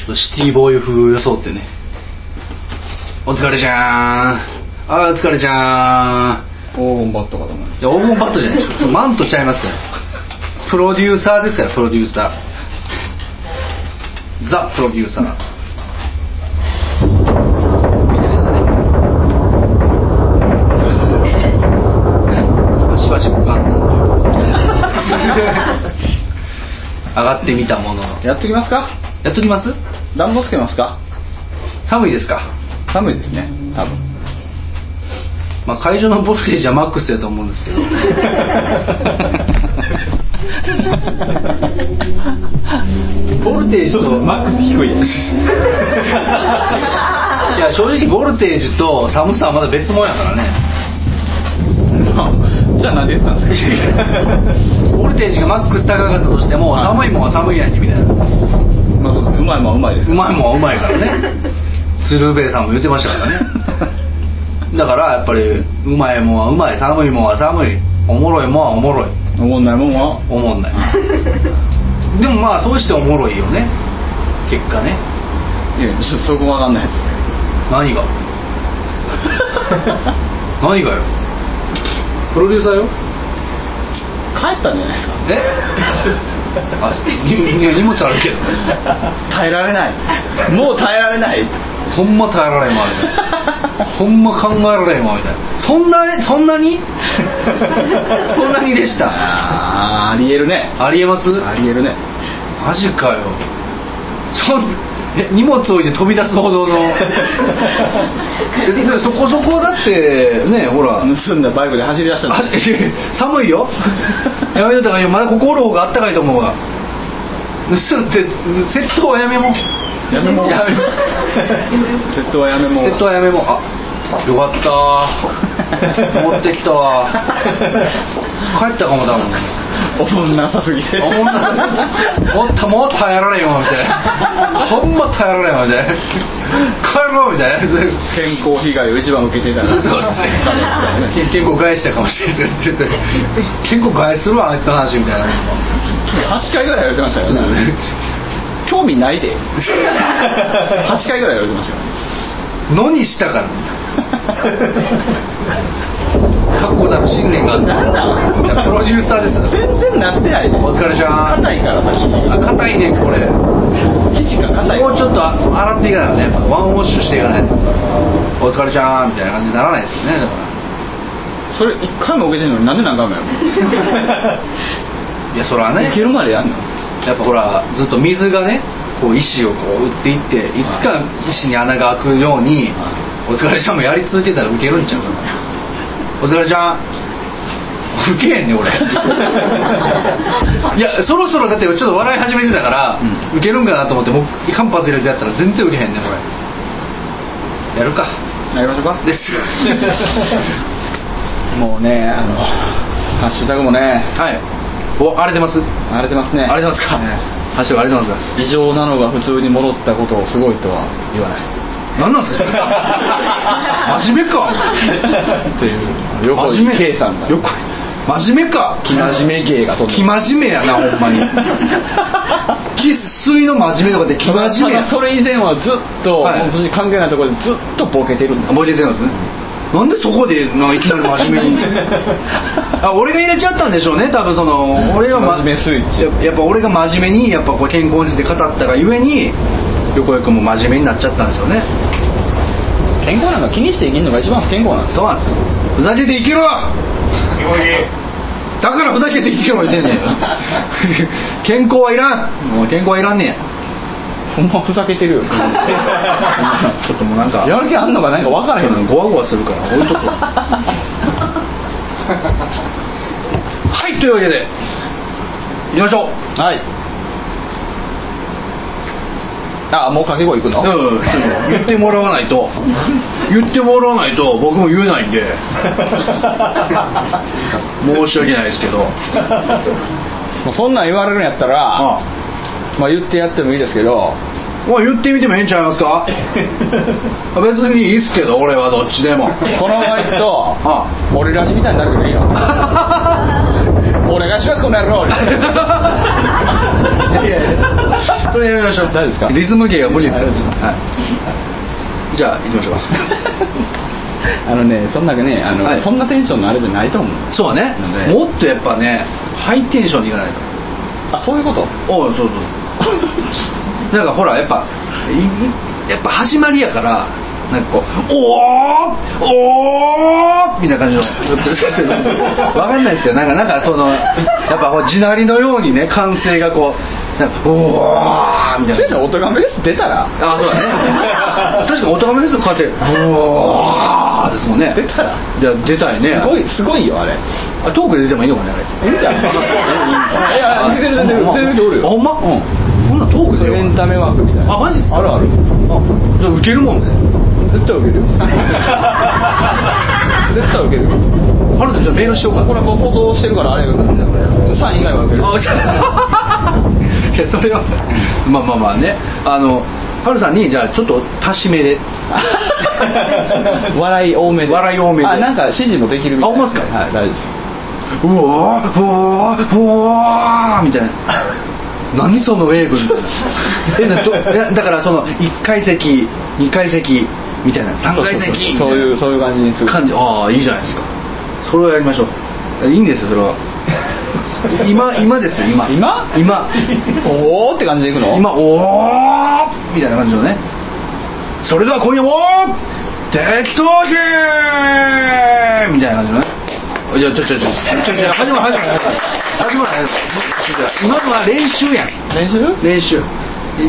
ちょっとシティボーイ風装ってね。お疲れじゃーん。あー、お疲れじゃーん。黄金バットかと思います。いや、黄金バットじゃないです。マントちゃいますから。プロデューサーですから、プロデューサー。ザ・プロデューサー。上がってみたものの、やっときますか、やっときます、暖房つけますか、寒いですか、寒いですね、多分、まあ、会場のボルテージはマックスだと思うんですけどボルテージとマックス低いですいや正直ボルテージと寒さはまだ別物やからねじゃあ何で言ったんですかボルテージがマックス高かったとしても、はい、寒いもんは寒いやんけみたいな、まあ、そうですね、うまいもんはうまいです、ね、うまいもんはうまいからね鶴瓶さんも言ってましたからねだからやっぱりうまいもんはうまい、寒いもんは寒い、おもろいもんはおもろい、おもんないもんはおもんないでもまあそうしておもろいよね、結果ね。いやちょっとそこわかんないです。何が何がよ、プロデューサーよ。帰ったんじゃないですか。あ、荷物あるけど耐えられない、もう耐えられない、ほんま耐えられんわみたいなほんま考えられんわみたいな、そんなにそんなにでした。ありえるね、ありえます、ありえるね、マジかよ。荷物置いて飛び出すほどのそこそこだってね、ほら盗んだバイクで走り出したの寒いよやめといた方がいいよ、まだここおる方があったかいと思うわ。盗んで窃盗はやめもやめもやめも窃盗はやめも窃盗はやめも。あ、よかった持ってきたわ帰ったかもだもん、おもんなさすぎておもんなさすぎてもう耐えられんよみたいな、ほんま耐えられんよみたいな、帰ろうみたいな健康被害を一番受けてたからそうですね健康害したかもしれないですけど健康害するわあいつの話みたいな8回ぐらいやられてましたよね興味ないで8回ぐらいやられてましたよのにしたから確固たる信念があってなんだプロデューサーです全然なってないね。お疲れじゃん。硬いからさ、生地が硬いね、これ生地が硬い、もうちょっと洗っていかないとね、ワンウォッシュしていかないとお疲れじゃんみたいな感じにならないですよね。だからそれ1回も受けてんのになんで何回もやるいやそれはね受けるまでやんの、やっぱほらずっと水がねこう石をこう打っていっていつか石に穴が開くように、お疲れちゃんもやり続けたらウケるんちゃうかな。お疲れちゃんウケへんね俺いやそろそろだってちょっと笑い始めてたから、うん、ウケるんかなと思ってもう間髪入れずやったら全然ウケへんねこれ。やるか、やりましょうかですもうねハッシュタグもね、はい、お荒れてます、荒れてますね、荒れてますか、ハッシュタグ荒れてますか。異常なのが普通に戻ったことをすごいとは言わない。何なんですか真面目かっていう横井圭さんだ、横井真面目か、生真面目芸が飛んでる、生真面目やなほんまに生粋の真面目とかで生真面目や。それ以前はずっと、はい、関係ないところでずっとボケてるんです。ボケてるんですね。なんでそこでいきなり真面目にあ、俺が入れちゃったんでしょうね多分その、うん、俺が真面目スイッチ、やっぱ俺が真面目にやっぱこう健康について語ったがゆえに横井くんも真面目になっちゃったんでしょうね。健康なんか気にしていけんのが一番不健康なんです。そうなんですよ、ふざけていけろだからふざけていけろ言ってんねん健康はいらん、もう健康はいらんねや。ほんまふざけてるよちょっともうなんかやる気あんのかなんか分からへんの、ゴワゴワするから置いとくはいというわけでいきましょう。はい、あ、もう掛け声いくの？言ってもらわないと言ってもらわないと僕も言えないんで申し訳ないですけどもうそんなん言われるんやったら、ああ、まあ、言ってやってもいいですけど、まあ、言ってみてもええんちゃいますか別にいいっすけど俺はどっちでもこのままいくと、ああ、俺らしみたいになるけどいいよお願いしますこの野郎いやいやそれやめましょう。大丈夫ですか？リズム芸が無理ですから、はい、じゃあ行きましょうか。あのね、そんなね、あの、はい、そんなテンションのあれじゃないと思う。そうね、もっとやっぱねハイテンションにいかないと。あ、そういうこと。おう、そうそう。なんかほらやっぱ始まりやから、なんかこうおーみたいな感じの分かんないですよ。なんかそのやっぱこう地鳴りのようにね、歓声がこうなんかおーみたいな。そういうのオトガメフェス出たら。あ、そうだね。確かオトガメフェスの歓声おーですもんね。出たら。じゃ出たいね。すごいよあれ。あ、トークで出てもいいのかねあれ。いいじゃん。いや出ておるよ。あ、ほんま。うん。こんなトークでエンタメワークみたいな。あ、マジっすか。あるある。あ、じゃあウケるもんね。絶対ウケるよ。絶対ウケるよ。ハルトちゃんメールしようか。これは放送してるからあれが来るんだよ。3以外はウケる。いや、それはまあね、あのハルさんにじゃあちょっと足し目で笑い多めであ、なんか指示もできるみたいな。あ、思いますか。はい、大丈夫です。うわーうわーみたいな。何そのウェーブだから、その1階席2階席みたいな3階席そういう感じにする感じ。ああ、いいじゃないですか。それをやりましょう。いいんですよそれは。今ですよ。今おーって感じでいくの。今おーみたいな感じのね。それでは今夜も適当芸みたいな感じのね。いや、ちょ始まらない。今のは練習やん。練習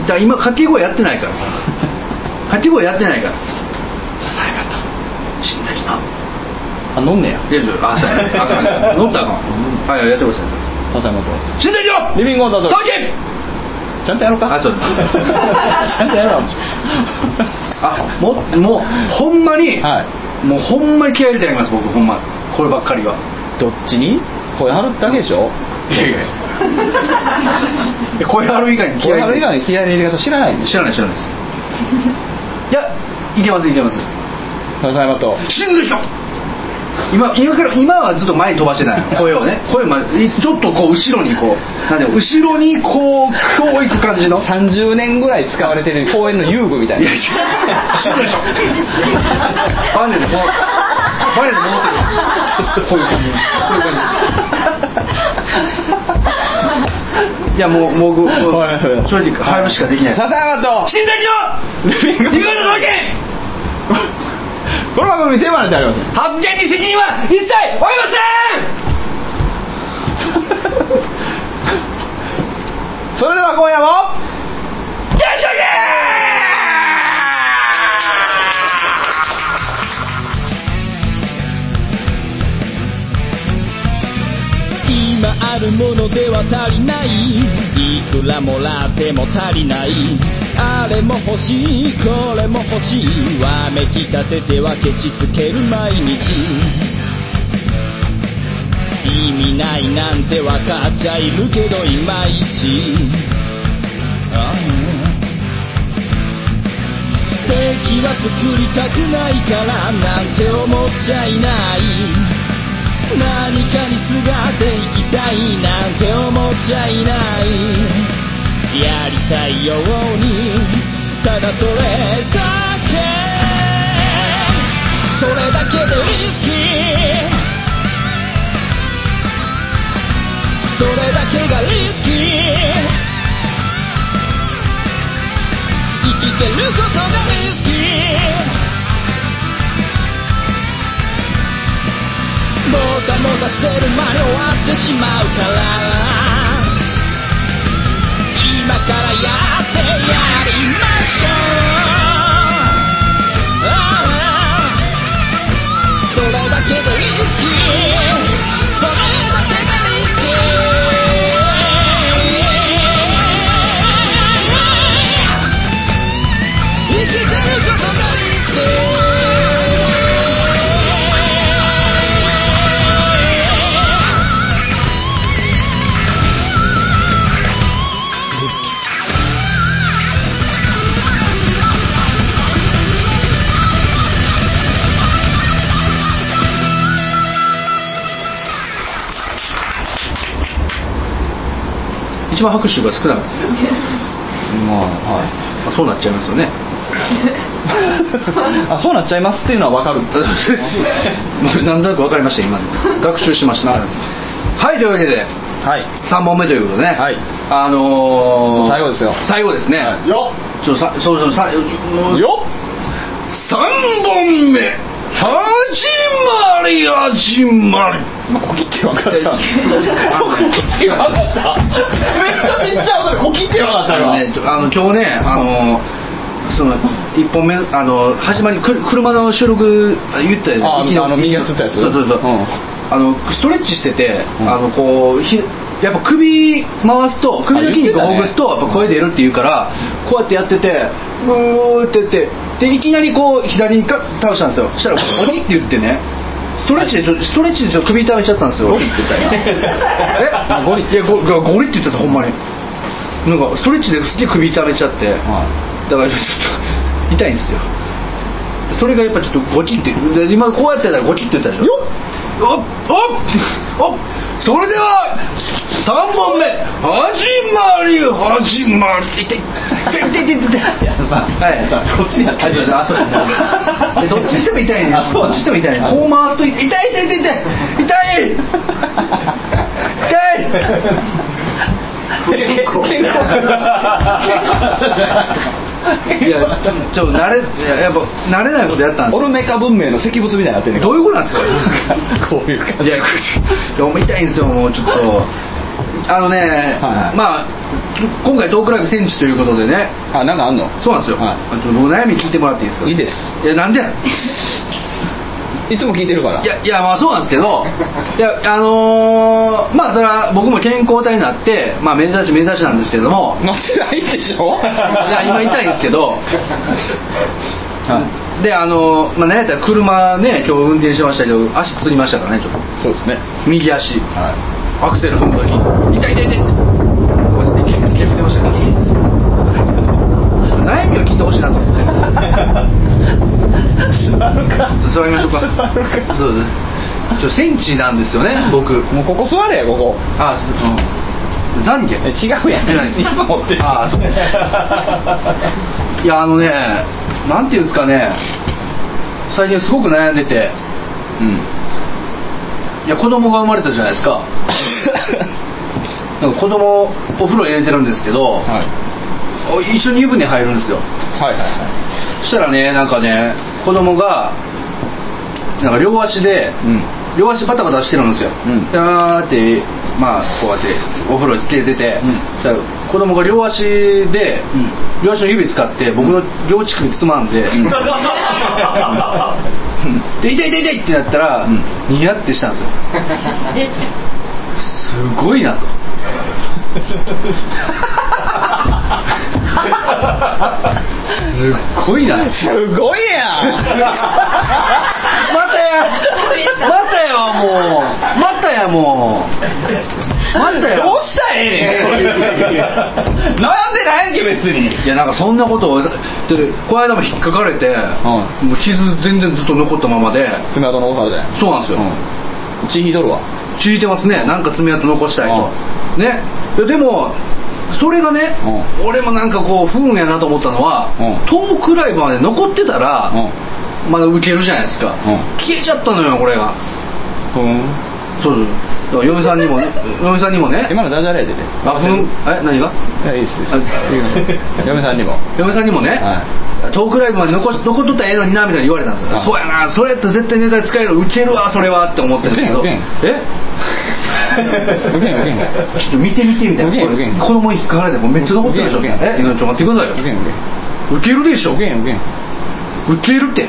だ。今掛け声やってないからさ。掛け声やってないから。ささやかった死んだ人。あ、飲んねや。あ、さやかった飲んだかん。はい、やってください。ささやかと死んだ人リビングオンだぞ。ちゃんとやろうか。あ、そうちゃんとやろう。あ、もうほんまに、はい、もうほんまに気合入れてやります僕。ほんまこればっかりは。どっちに声張るだけでしょ。いやいや声張る以外に気合いの入れ方知らないです。いや、いけます。ささやまと死ぬ人。今はずっと前に飛ばしてない声をね。声まちょっとこう後ろにこうなんで後ろにこう行く感じの。30年ぐらい使われてる公園の遊具みたいな。いや、死ぬ人。バネでこうバレて戻ってくる。こういう感じ。いや、もう正直入るしかできない。ささやかと死んだ人リビングの条件。この番組テーマなんてありません。発言に責任は一切負いません。それでは今夜もゲッショゲー。今あるものでは足りない。いくらもらっても足りない。あれも欲しいこれも欲しい。わめき立ててはケチつける毎日。意味ないなんてわかっちゃいるけどいまいち。ああ、敵は作りたくないからなんて思っちゃいない。何かにすがっていきたいなんて思っちゃいない。やりたいようにただそれだけ。それだけでリスキー。それだけがリスキー。生きてることがリスキー。もたもたしてる間に終わってしまうから、今からやってやりましょう。それだけでリスキー。それだけがリスキー。生きてることがリスキー。一番拍手が少なかった。まあはいまあ、そうなっちゃいますよねあ、そうなっちゃいますっていうのは分かるなんとなく分かりました。今学習しました、ね、はい。というわけで、はい、3問目ということでね、はい、最後ですよ。最後ですね、はい、よっちょさそうそうさよ3本目始まり始まり。今コキって分かった。コキって分かった。めっちゃめっちゃ分かる。コキって分かったよ。今日ねその一本目始まり車の収録言ったよね。右がつったやつ。そうそうそう。うん、ストレッチしててこうやっぱ首回すと首の筋肉をほぐすとやっぱ声出るっていうからこうやってやっててうーって言ってでいきなりこう左に倒したんですよ。そしたら「鬼」って言ってねストレッチで首痛めちゃったんですよ。ゴリって言ったらえゴリって言っちゃった。ほんまになんかストレッチですげえ首痛めちゃって、はい、だからちょっと痛いんですよ。それがやっぱちょっとゴキって今こうやってたらゴキって言ったでしょ。おっそれでは3本目始まりっていやさ、はい、そっちにやったりどっちしても痛いね。どっちしても痛いね。こう回すと痛いいやちょっと慣れないことやったんです。オルメカ文明の石仏みたいになってね。どういうことなんですかこういう感じ。いや痛いんですよ。もうちょっとね、はい、まあ今回トークライブ戦地ということでね。あ、なんかあんの。そうなんですよ、はい、ちょっとお悩み聞いてもらっていいですか。いいです。いやなんでいつも聞いてるから。いやまあそうなんですけどいやまあそれは僕も健康体になってまあ目指しなんですけども乗ってないでしょいや今痛いんですけどでまあ何やったら車ね今日運転してましたけど足つりましたからね。ちょっとそうですね右足、はい、アクセル踏むとき痛いこいつで蹴ってましたから悩みを聞いてほしいなと思って座りましょうか。そうです。ちょセンチなんですよね。僕もうここ座れやここ。あ、うん、懺悔。違うやん。いつも持ってる。あ、そうです。いやなんていうんですかね。最近すごく悩んでて、うん。いや子供が生まれたじゃないですか。なんか子供お風呂入れてるんですけど、はい、一緒に湯船入るんですよ。はいはいはい。そしたらねなんかね。子供がなんか両足で、うん、両足バタバタしてるんですよ。だ、うん、ってまあこうやってお風呂に出てて、うん、子供が両足で、うん、両足の指使って僕の両乳首つまんで、うん、で痛いってなったら、うん、ニヤってしたんですよ。すごいなと。すっごいな。すごいやん。またやもう。どうしたらええねん。悩んでないんけ別に。いやなんかそんなことをこの間も引っかかれて、うん、もう傷全然ずっと残ったままで。爪痕残されて。そうなんですよ。うん、血引いとるわ。血引いてますね。なんか爪痕残したいと、うん、ね。でも。それがね、うん、俺もなんかこう不運やなと思ったのは、うん、トークライブまで残ってたら、うん、まだウケるじゃないですか、うん、消えちゃったのよこれが、うん、そう嫁さんにもね今のダジャレでねあふんえ何がいやいいです嫁さんにもね、はい、トークライブまで残っとったらええのになみたいに言われたんですよ、はい、そうやなそれやったら絶対ネタに使えるウケるわそれはって思ってるんですけどえちょっと見てみたいな子供に引っかかれてめっちゃ残ってるでしょ。えちょっと待ってくださいよウケるでしょウケるって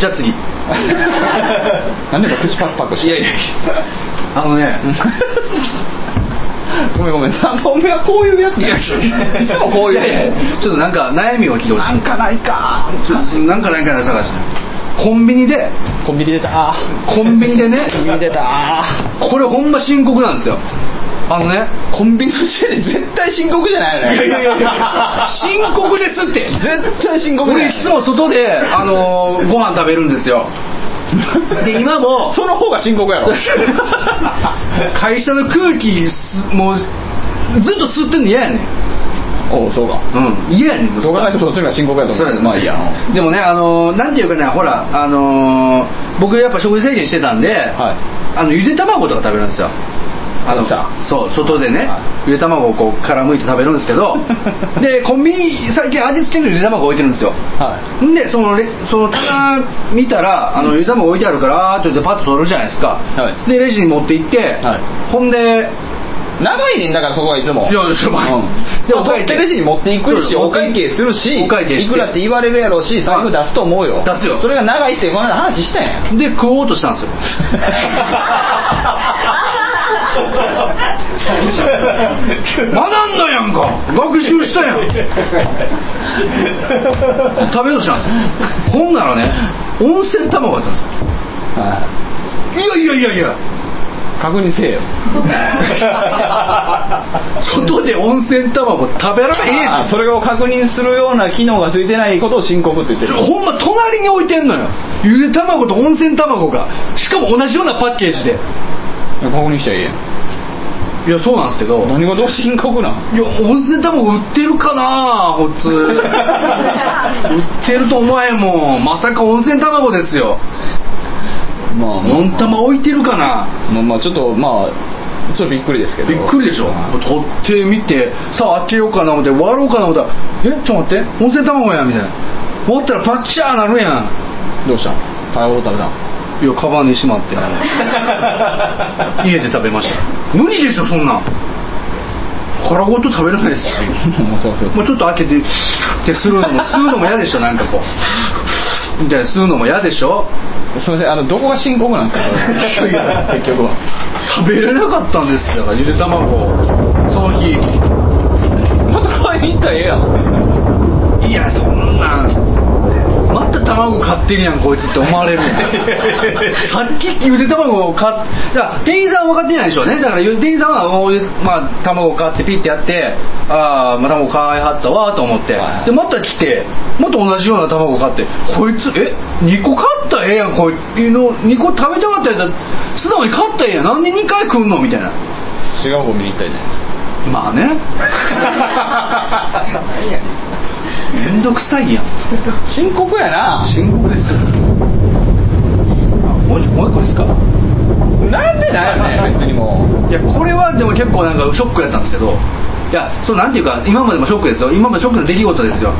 じゃあ次なんでか口パクパクしていやいやごめん3本目はこういうやつね。いつもこういうやつちょっとなんか悩みを聞いてなんかないか探してコンビニでねこれほんま深刻なんですよ。ねコンビニのせいで絶対深刻じゃないのよ。いや深刻ですって絶対深刻。俺いつも外でご飯食べるんですよで今もその方が深刻やろ会社の空気もうずっと吸ってんの嫌やねんそうか、うん、家やねん息子が。そっちが深刻やと思う。そうや、まあいいや。でもね、なんていうかね、ほら、僕やっぱ食事制限してたんで、はい、ゆで卵とか食べるんですよ。そう、外でね、ゆで卵をこうからむいて食べるんですけどでコンビニ最近味付けのゆで卵置いてるんですよ、はい、でその棚見たらゆで卵置いてあるからって言ってパッと取るじゃないですか、はい、でレジに持って行って、はい、ほんで長いねんだからそこはいつも。いや、うん、でも取ってるしに持っていくし、お会計するし、お会計していくらって言われるやろうし、財布出すと思うよ。出すよ。それが長いせいこの話したんや。で食おうとしたんですよ。学んだやんか。学習したやん。食べようとしたんです。ほんならね、温泉卵だったんですよ。はい。いやいやいやいや。確認せえよ外で温泉卵食べられへんやん。それを確認するような機能がついてないことを申告って言ってる。ほんま隣に置いてんのよ、ゆで卵と温泉卵が。しかも同じようなパッケージで確認しちゃいいやん。いや、そうなんですけど。何がどう深刻なん。いや、温泉卵売ってるかな普通売ってると思えんもん。まさか温泉卵ですよ。まあ、もん玉置いてるかな。まあちょっとびっくりですけど。びっくりでしょ。取ってみてさあ開けようかな思って割ろうかな思ったら、え、ちょっと待って、温泉卵やみたいな。割ったらパッチャーなるやん。どうしたん？卵食べたん？いや、カバンにしまって家で食べました。無理でしょそんなん。殻ごと食べられないですもうちょっと開けてってするのも吸うのも嫌でしょ。なんかこうみたいな吸うのも嫌でしょ。すみません、どこが深刻なんですか結局は食べれなかったんですから、ゆで卵をその日。また買いに行ったらええやん。いや、そんなまた卵買ってるやんこいつって思われるやんさっきゆで卵を買っ、だから店員さんは分かってないでしょうね。だから店員さんはまあ、卵買ってピッてやって、ああ、まあ、卵買いはったわと思って、はい、でまた来てまた同じような卵買って、こいつ2個買ったらええやん、こういうの2個食べたかったやつ素直に買ったらええやん、なんで2回食うのみたいな。違う方見に行ったりね。まあねめんどくさいやん。深刻やな。深刻ですよ。もう一個ですか。なんでだよね別にもう。いや、これはでも結構なんかショックやったんですけど、いや、そうなんていうか、今までもショックですよ。今までショックな出来事ですよ、は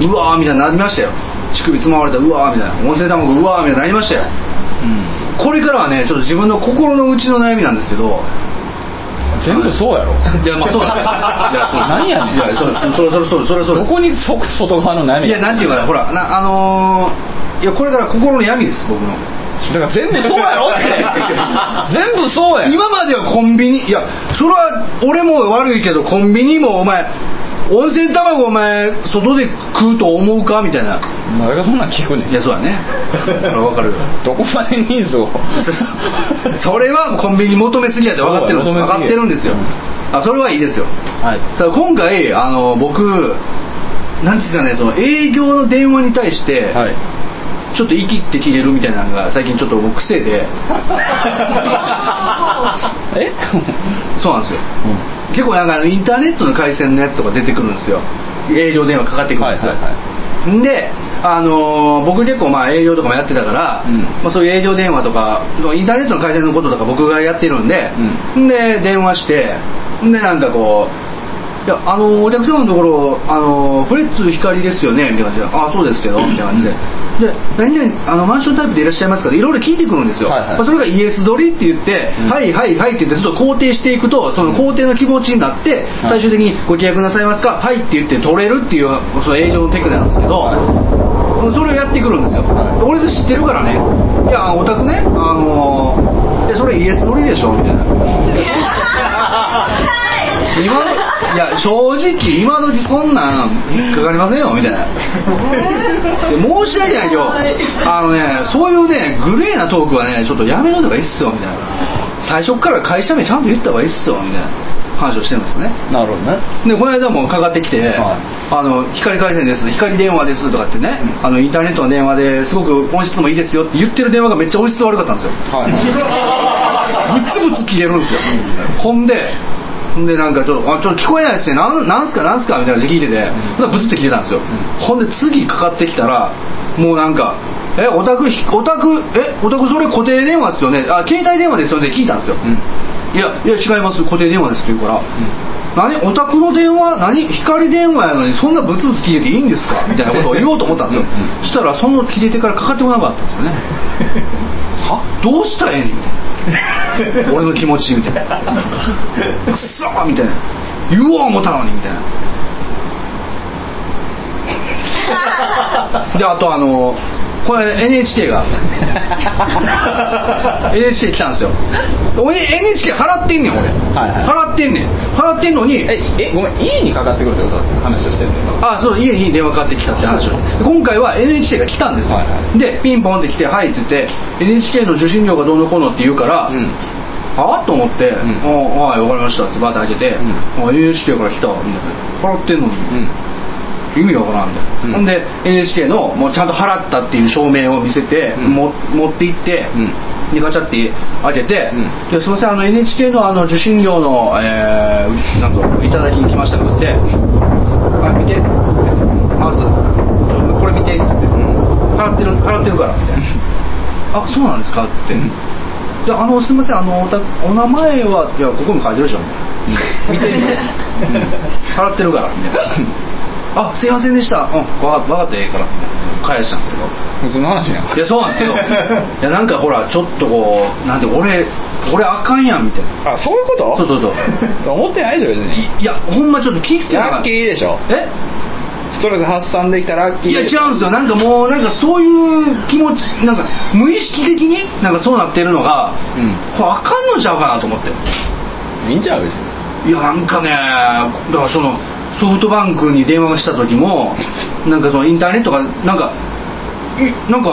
い、うわーみたいになりましたよ。乳首つままれた、うわーみたいな、温泉卵うわーみたいになりましたよ、うん、これからはね、ちょっと自分の心の内の悩みなんですけど。全部そうやろ。いや、まあそうだ。いや、そうなんやねん。いや、それどこに外側の悩み。いや、なんていうか、ほらな、いや、これから心の闇です僕の。だから全部そうやろって全部そうや。今まではコンビニ、いや、それは俺も悪いけど、コンビニもお前温泉卵お前外で食うと思うかみたいな。誰がそんなん聞くねん。いや、そうだねわかるよ。どこまでニーズをそれはコンビニ求めすぎやって分かってるんです。分かってるんですよ。あ、それはいいですよ、はい、今回僕なんていうんですかね、その営業の電話に対して、はい、ちょっとイキって切れるみたいなのが最近ちょっと僕癖でえそうなんですよ、うん、結構なんかインターネットの回線のやつとか出てくるんですよ。営業電話かかってくるんですよ、はいはいはい、で、僕結構まあ営業とかもやってたから、うん、まあ、そういう営業電話とかインターネットの回線のこととか僕がやってるんで、うん、で電話してで、なんかこう、いや、お客様のところ、フレッツ光ですよねみたいな感じで、ああそうですけどみたいな感じで、で何々マンションタイプでいらっしゃいますかっていろいろ聞いてくるんですよ、はいはい、まあ、それがイエス取りって言って、うん、はいはいはいって言ってちょっと肯定していくと、その肯定の気持ちになって、うん、最終的にご契約なさいますか、はいって言って取れるっていう、その営業のテクニックなんですけど、はい、それをやってくるんですよ、はい、俺知ってるからね、いやオタクね、いやそれイエス取りでしょみたいないや正直今時そんなん引っかかりませんよみたいな申し訳ないけど、ね、そういうねグレーなトークはねちょっとやめといた方がいいっすよみたいな、最初から会社名ちゃんと言った方がいいっすよみたいな話をしてるんですよね。なるほどね。でこの間もかかってきて、はい、光回線です光電話ですとかってね、うん、インターネットの電話ですごく音質もいいですよって言ってる電話がめっちゃ音質悪かったんですよ、はい、ブツブツ消えるんですよ、うん、ほんでほんでなんかちょっと聞こえないですね、なんすかみたいな聞いてて、ブツって聞いてたんですよ、うん、ほんで次かかってきたらもうなんかお宅それ固定電話ですよね、あ携帯電話ですよね聞いたんですよ、うん、いや違います固定電話ですって言うから、うん何お宅の電話何光電話やのにそんなブツブツ切れていいんですかみたいなことを言おうと思ったんですようん、うん、そしたらその切れてからかかってこなかったんですよねはどうしたらええねんみたいな俺の気持ちみたいなくそーみたいな言おう思ったのにみたいなであとこれ NHK がNHK 来たんですよ俺 NHK 払ってんねん俺、はいはい、払ってんのにごめん家にかかってくるってことだって話をしてるんだよあそう家に電話かかってきたって話を今回は NHK が来たんですよ、はいはい、でピンポンって来てはいって言って NHK の受信料がどうのこうのって言うから、うん、ああと思って、うん、はい分かりましたってバーって開けて、うん、NHK から来たみたいな払ってんのに、うん意味わからんみたいな、うん、で NHK のもうちゃんと払ったっていう証明を見せて、うん、持って行って、うん、でガチャって開けて、うん、ですいませんNHK の受信料の、なんかいただきに来ましたからってあ見てまずこれ見てっつって、うん、払ってるからみたいなあそうなんですかって、うん、ですいませんお名前はいやここに書いてるでしょ見て、うん、払ってるからみたいなあ、すいませんでした。うん、わかったええから返したんですけど。その話やん。いやそうなんですけど。いやなんかほらちょっとこうなんで俺あかんやんみたいな。あ、そういうこと？そう思ってないでしょ別に。いやほんまちょっと聞いてなかった。ラッキーでしょ。ストレス発散できたらラッキー。いや違うんですよ。なんかもうなんかそういう気持ちなんか無意識的になんかそうなってるのが、うん、これあかんのちゃうかなと思って。いいんちゃう別に。いやなんかねだからその。ソフトバンクに電話した時もなんかそのインターネットがなんか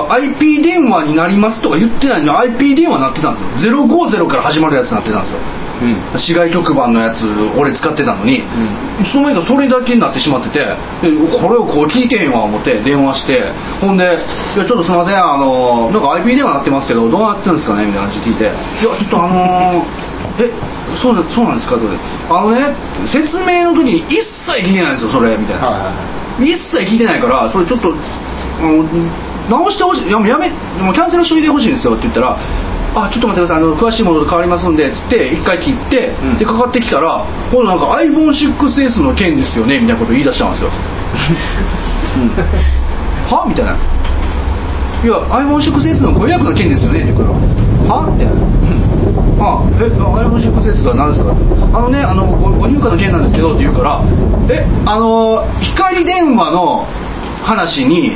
IP 電話になりますとか言ってないのに IP 電話になってたんですよ050から始まるやつになってたんですよ、うん、市外局番のやつ俺使ってたのに、うん、その間それだけになってしまっててこれをこう聞いてへんわ思って電話してほんでいやちょっとすいませんなんか IP 電話になってますけどどうなってるんですかねみたいな話聞いていやちょっとそうなんですかどれね説明の時に一切聞いてないんですよそれみたいな、はいはいはい、一切聞いてないからそれちょっと直してほしいもうキャンセルしといてほしいんですよって言ったらあちょっと待ってください詳しいものと変わりますんでつって一回切って、うん、でかかってきたら今度なんか iPhone6S の件ですよねみたいなこと言い出したんですよ、うん、はみたいないや iPhone6S の500の件ですよねって言うからはみたいなiPhone6S が何ですかご入荷の件なんですけどって言うから光電話の話に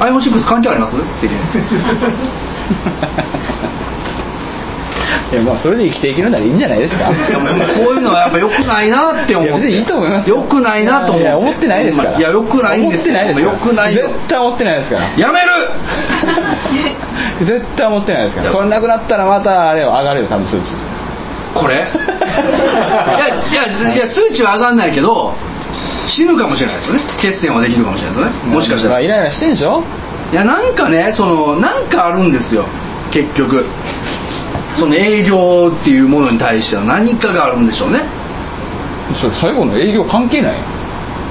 iPhone6 関係ありますっていやまあそれで生きていけるならいいんじゃないですかいやもうこういうのはやっぱ良くないなって思っていや別にいいと思いますよ良くないなと思っていや思ってないですからいや良くないんですよ良くないよ絶対思ってないですからやめる絶対思ってないですからそれなくなったらまたあれよ上がるよ多分数値これいや数値は上がんないけど死ぬかもしれないですよね血栓はできるかもしれないですよねもしかしたらイライラしてんでしょいやなんかねそのなんかあるんですよ結局その営業っていうものに対しては何かがあるんでしょうねそれ最後の営業関係ない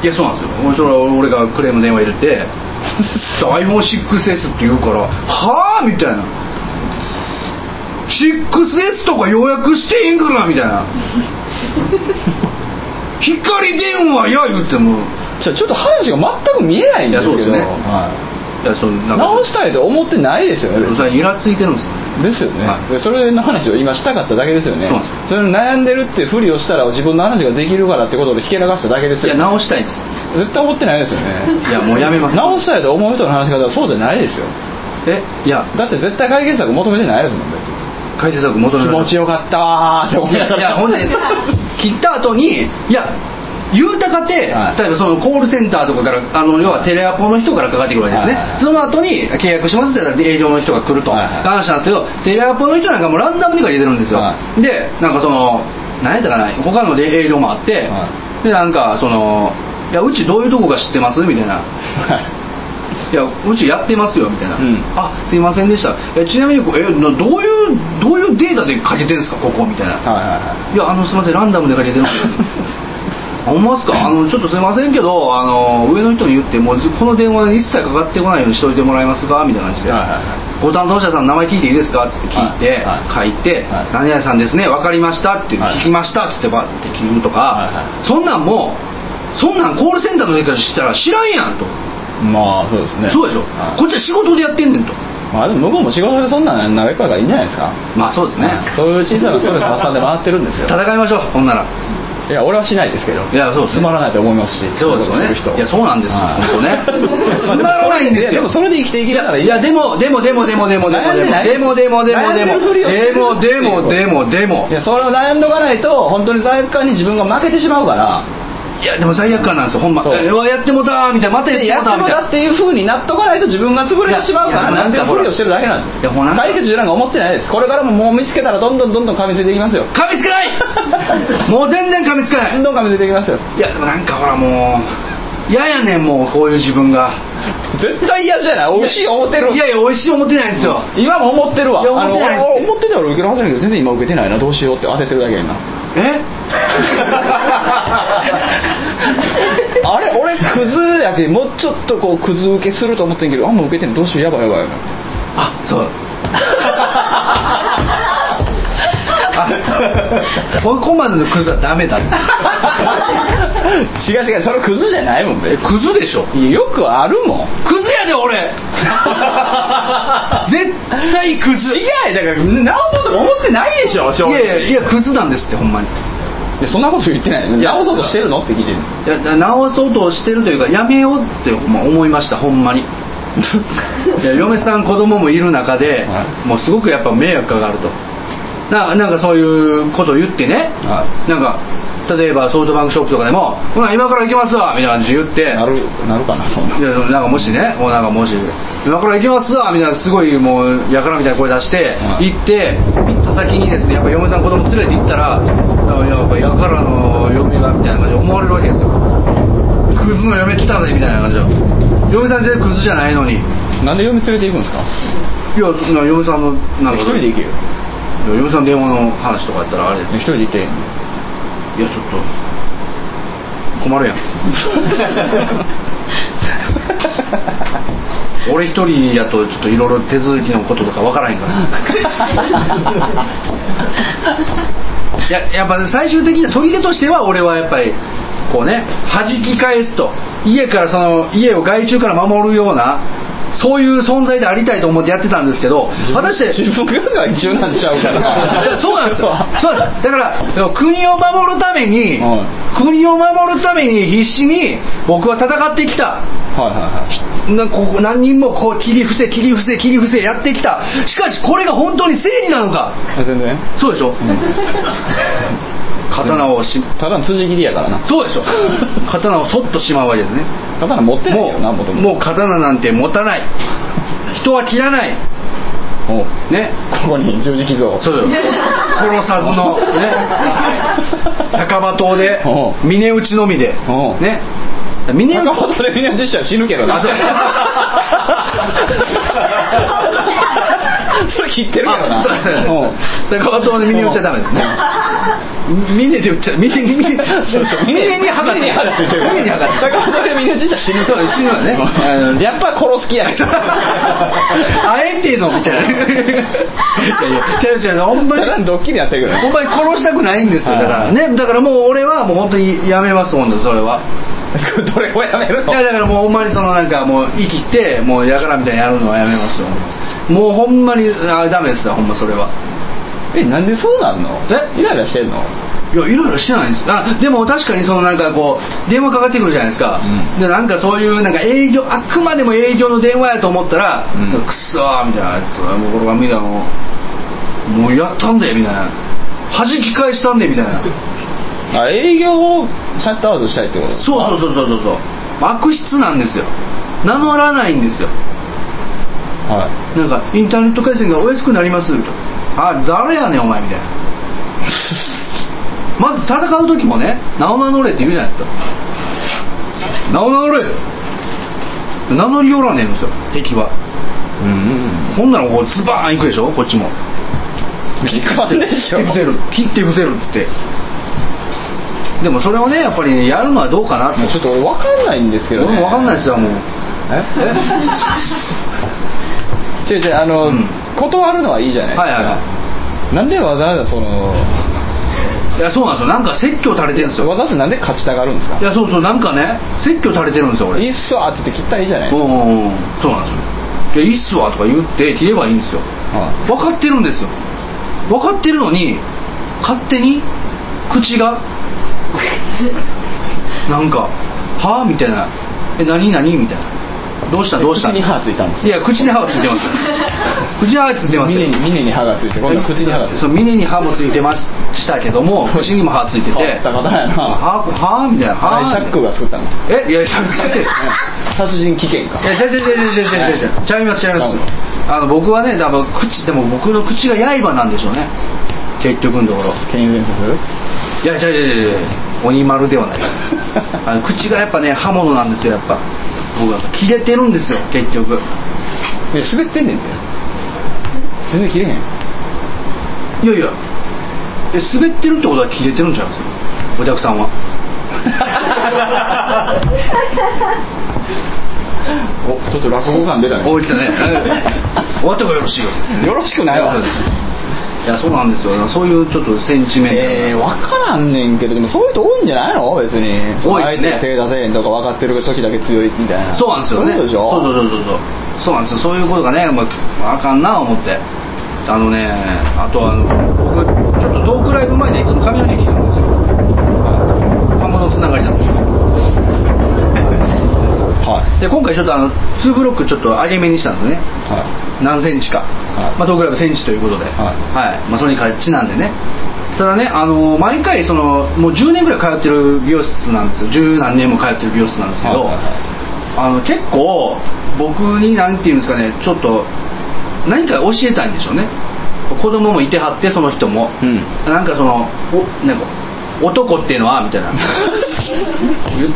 いやそうなんですよ俺がクレーム電話入れてiPhone6S って言うからはぁみたいな 6S とか予約してへんからみたいな光電話や言ってもちょっと話が全く見えないんですけどいやそうですね、はい、いやそんな直したいと思ってないですよねそれイラついてるんですよですよね、はい、それの話を今したかっただけですよね それの悩んでるってふりをしたら自分の話ができるからってことで引け流しただけですよ、ね、いや直したいです絶対思ってないですよねいやもうやめます直したいと思う人の話し方はそうじゃないですよいやだって絶対解決策求めてないですもん別に解決策求めて気持ちよかったーって思ったらいやほんで切った後にいや言うたかて、はい、例えばそのコールセンターとかから要はテレアポの人からかかってくるわけですね、はいはい、その後に契約しますって営業の人が来ると、はいはい、話なんですけどテレアポの人なんかもうランダムにかけてるんですよ、はい、でなんかその何やったかな他の営業もあって、はい、でなんかそのいやうちどういうとこが知ってますみたいないやうちやってますよみたいな、うん、あすいませんでした、ちなみにどういうデータでかけてるんですかここみたいな、はいはいはい、いやすいませんランダムでかけてるんです思いますか、ちょっとすいませんけど上の人に言ってもうこの電話一切かかってこないようにしておいてもらえますかみたいな感じで、はいはいはい、ご担当者さんの名前聞いていいですかって聞いて、はいはい、書いて、はい、何々さんですね分かりましたって聞きましたってバッて聞くとか、はいはい、そんなんコールセンターの言い方したら知らんやんと。まあそうですね、そうでしょ、はい、こっちは仕事でやってんねんと。まあでも向こうも仕事でそんなん長いからいいんじゃないですか。まあそうですね、はい、そういう小さなストレス発散で回ってるんですよ。戦いましょうほんなら。いや俺はしないですけど、いやそうです、ね、つまらないと思いますし、そうですね、いやそうなんです、はい、本当ねつまらないんですよ。いやでもそれで生きていけるならいい。いやでもいやそれを悩んどかないと本当に罪悪感に自分が負けてしまうから。いやでも罪悪感なんですよ、ほんまやってもだーみたいな、またやってもだっていう風になっとかないと自分が潰れてしまうから、なんでもふりをしてるだけなんです。いやもうなんか解決しようなんか思ってないです。これからももう見つけたらどんどんどんどん噛みついていきますよ。噛みつけないもう全然噛みつけないどんどん噛みついていきますよ。いやでもなんかほらもう嫌やねん、もうこういう自分が絶対嫌じゃない。美味しい思ってる。いやいや美味しい思ってないですよ、うん、今も思ってるわ。いや思ってたら俺受けるはずだけど全然今受けてないな、どうしようって焦ってるだけやんな。えあれ俺クズやけもうちょっとこうクズ受けすると思ってんけどあんま受けてんの、どうしようやばいやばい。あそうあここまでのクズはダメだ違う違う、それクズじゃないもんね。クズでしょ、よくあるもん。クズやで俺絶対クズ。いやだから直そうとか思ってないでしょ正直。いやクズなんですってほんまに。いやそんなこと言ってない。直そうとしてるのって聞いてる。いや直そうとしてるというかやめようって思いましたほんまにいや嫁さん子供もいる中で、はい、もうすごくやっぱ迷惑があると、なんかそういうことを言ってね、はい、なんか例えばソフトバンクショップとかでもほら今から行きますわみたいな感じで言って、なるかなそんな。いやなんかもしね、もうなんかもし今から行きますわみたいなすごいもうやからみたいな声出して、はい、行った先にですねやっぱ嫁さん子供連れて行ったらやっぱやからの嫁がみたいな感じで思われるわけですよ。クズの嫁来たぜみたいな感じで、嫁さん全然クズじゃないのになんで嫁連れて行くんですか。いや嫁さんのなんか一人で行けよ。嫁さん電話の話とかやったらあれ一人で行け。いやちょっと困るやん俺一人やとちょっといろいろ手続きのこととかわからへんからやっぱ最終的な取り手としては俺はやっぱりこうね弾き返すと、家からその家を害虫から守るようなそういう存在でありたいと思ってやってたんですけど、果たして自分が一応なんちゃうからそうなんですよ。そうなんです。だから国を守るために必死に僕は戦ってきた、はいはいはい、ここ何人もこう切り伏せやってきた。しかしこれが本当に正義なのか。全然そうでしょ、うん刀をただの辻切りやからな。そうでしょ刀をそっとしまうわけですね。刀持ってないよな。もう刀なんて持たない人は切らないおね、ここに十字傷をそう殺さずの、ね、酒場島で峰打ちのみでね。峰打ちで峰打ちしたら死ぬけどなそれ切ってるけどな。そうですね。酒場島で峰打っちゃダメですね。峰で打っちゃう。峰に測って坂本で峰打ちしたら死ぬわねやっぱ殺す気やけどあえてのみたいな。違うほんまにドッキリやってるけどほんまに殺したくないんですよ。だからね、だからもう俺はもう本当にやめますもんだ。それはどれをやめるの。いやだからもうほんまにそのなんかもう生きてもうやからみたいにやるのはやめますよ。もうほんまにダメですよほんまそれは。なんでそうなんの。イライラしてんの。いやイライラしてないんです。でも確かにそのなんかこう電話かかってくるじゃないですか、うん、でなんかそういうなんか営業、あくまでも営業の電話やと思ったら、うん、クソーみたいな、これはみんなもうやったんでみたいな、弾き返したんでみたいな営業をシャットアウトしたいってこと。そう悪質なんですよ。名乗らないんですよ、はい、なんかインターネット回線がお安くなりますと、あ誰やねんお前みたいなまず戦う時もね、名を名乗れって言うじゃないですか。名を名乗れ名乗り寄らねえんですよ敵は。うん、こんなのこうズバーンいくでしょ、こっちも切って伏せるっつって。でもそれをねやっぱり、ね、やるのはどうかなって。ちょっと分かんないんですけどね。俺も分かんないですよもう。え？違う違ううん、断るのはいいじゃないですか、はいはいはい、なんでわざわざそのいやそうなんですよ、なんか説教されてるんですよ。わざわざなんで勝ちたがるんですか。いやそうそう、なんかね説教されてるんですよ俺。いいっすわって言って切ったらいいじゃない。そうなんですよ、いいっすわとか言って切ればいいんですよ、はい、分かってるんですよ、分かってるのに勝手に口がなんかはぁみたいな、何何みたいな、どうしたどうした、口に歯がついたんです。いや口に歯がついてます口に歯がついてます、峰に歯がついて、今度口に歯がついて、そう峰に歯もついてましたけども口にも歯がついてて、変わった方やな、はぁみたいな、はぁシャックが作ったの。えいやシャックって殺人危険か。いやちゃいますちゃいます。僕はねだから口でも僕の口が刃なんでしょうね結局のところ。剣伝説。いや違う鬼丸ではないです口がやっぱね刃物なんですよやっぱ。僕は切れてるんですよ結局。いや滑ってんねんて全然切れへん。いやいや滑ってるってことは切れてるんじゃないですかお客さんはおちょっと落語感出たね。お来たね終わった方がよろしいよ。よろしくないわ。いやそうなんですよ、そういうちょっとセンチメント、分からんねんけど、でもそういう人多いんじゃないの別に。多いですね。手出せへんとか分かってる時だけ強いみたいな。そうなんですよね。そうなんですよ、そういうことがね、まあ、あかんな思って。ねあと僕ちょっとトークライブ前でいつも髪の毛切るんですよ。刃物つながりなんですよはい、で今回ちょっと2ブロックちょっと上げ目にしたんですよね、はい、何センチか、はい、まあ、トークライブセンチということで、はいはい、まあ、それに勝ちなんでね。ただね、毎回そのもう10年ぐらい通ってる美容室なんですよ、十何年も通ってる美容室なんですけど、はいはいはい、結構僕に何て言うんですかね、ちょっと何か教えたいんでしょうね。子供もいてはってその人も、うん、なんかそのなんか男っていうのはみたいな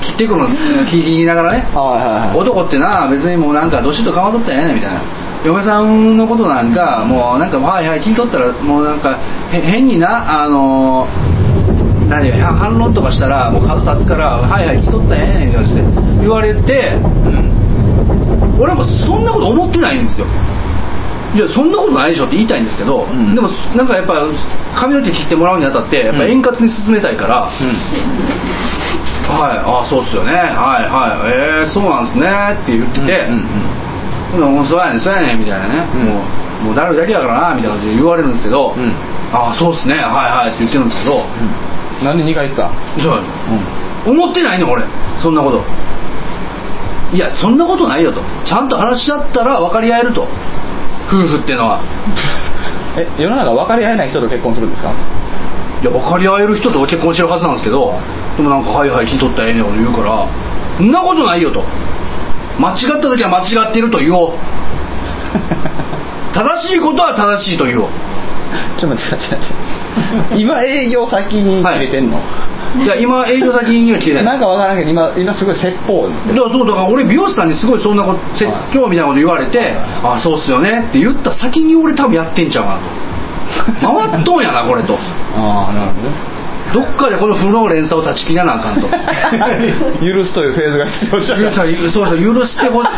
切ってくるの聞きながらね、はいはいはい、男ってのは別にもうなんかどしっとかまとったやねみたいな、嫁さんのことなんかもうなんかはいはい聞いとったらもうなんか変にな何反論とかしたらもう角立つからはいはい聞いとったやねみたいな言われて、うん、俺もそんなこと思ってないんですよ。いやそんなことないでしょって言いたいんですけど、うん、でもなんかやっぱ髪の毛切ってもらうにあたってやっぱ円滑に進めたいから、うんうん、はい、あそうっすよね、はいはい、そうなんですねって言ってて、うんうんうん、もうそうやねんそうやねんみたいなね、うん、もう誰だけやからなみたいな感じで言われるんですけど、うん、あそうっすねはいはいって言ってるんですけど、うん、なんで2回言った。そう、うん、思ってないの俺そんなこと。いやそんなことないよと、ちゃんと話し合ったら分かり合えると、夫婦ってのは世の中分かり合えない人と結婚するんですか。いや分かり合える人と結婚してるはずなんですけど、でもなんかはいはい聞いとったらええねんと言うから、そんなことないよと、間違った時は間違ってると言おう正しいことは正しいと言おう。ちょっと待って待って今営業先に切れてんの、はい、いや今営業先には切れてんのなんか分からんけど今すごい説法だから。そうだから俺美容師さんにすごいそんなこと説教みたいなこと言われて、はい、あそうっすよねって言った先に俺多分やってんちゃうかなと回っとんやなこれとああなるほどね、どっかでこの不老連鎖を断ち切らなあかんと許すというフェーズが必要じゃない。そう許してほしい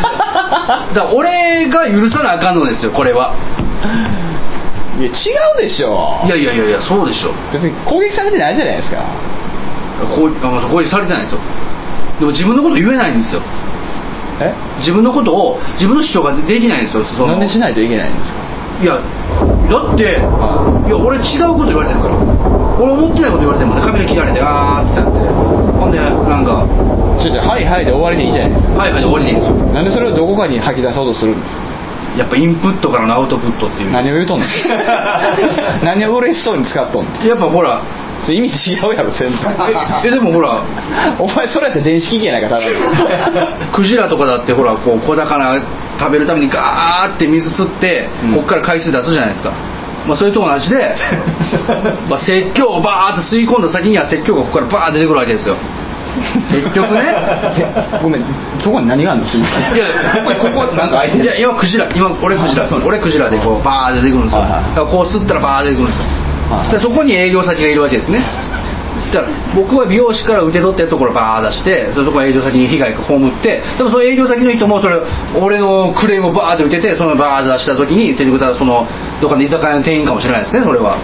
だ俺が許さなあかんのですよこれは。いや違うでしょ。いやいやいやいやそうでしょ、別に攻撃されてないじゃないですか。攻撃されてないですよ。でも自分のこと言えないんですよ。え自分のことを自分の主張ができないんですよ。なんでしないといけないんですか。いやだって、はい、いや俺違うこと言われてるから、俺思ってないこと言われても髪の毛切られてあーってなって、ほんでなんかはいはいで終わりでいいじゃないですか。はいはいで終わりでいいんですよ。なんでそれをどこかに吐き出そうとするんですか。やっぱインプットからのアウトプットっていう。何を言うとんの何を嬉しそうに使っとんの。やっぱほら意味違うやろ全部でもほらお前それやって電子機器やないかクジラとかだってほらこう小魚食べるためにガーって水吸って、うん、こっから海水出すじゃないですか、まあ、それと同じでまあ説教をバーって吸い込んだ先には説教がここからバーって出てくるわけですよ。結局ねごめん、そこに何があるの？いや、ここなんか開いてる。いや、今クジラ、今俺クジラ、俺クジラでこうバー出てくるんですよ。だからこう吸ったらバー出てくるんですよ。そそこに営業先がいるわけですね。僕は美容師から受け取ってるところをバー出して、そのところ営業先に被害が被って、でもその営業先の人もそれ俺のクレームをバーって受けて、そのバー出した時に手にくたそのどっかの居酒屋の店員かもしれないですね、それは。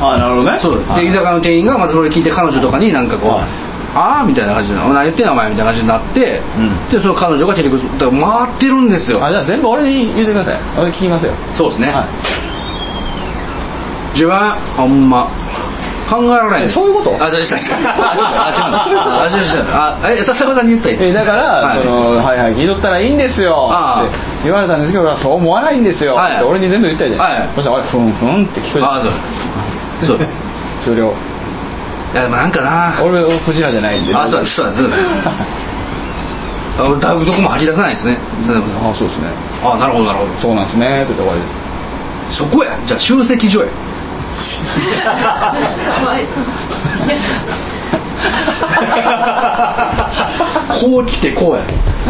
あ、なるほどね。そうで、居酒屋の店員がまずそれ聞いて彼女とかになんかこう、ああみたいな感じで、何言ってんのお前みたいな感じになって、うん、でその彼女が手にくた回ってるんですよ。あ、じゃあ全部俺に言ってください、俺聞きますよ。そうですね、はい。自分ほんま考えられない。そういうこと？あ、違う違う違う。あ、違う違う。あ、え、笹子さんに言ったよ。だから、はい、そのはいはい聞いとったらいいんですよって言われたんですけど、俺はそう思わないんですよって俺に全部言ったじゃん。はい。そしたら俺ふんふんって聞こえた。あ、そう。そう。終了。いや、でもなんかな。俺はクジラじゃないんで。あ、そうですそうです。あ、だいぶどこも吐き出さないですね。あ、そうですね。あ、なるほどなるほど。そうなんですねってところです。そこや、じゃあ集積所へ。こう来てこうや。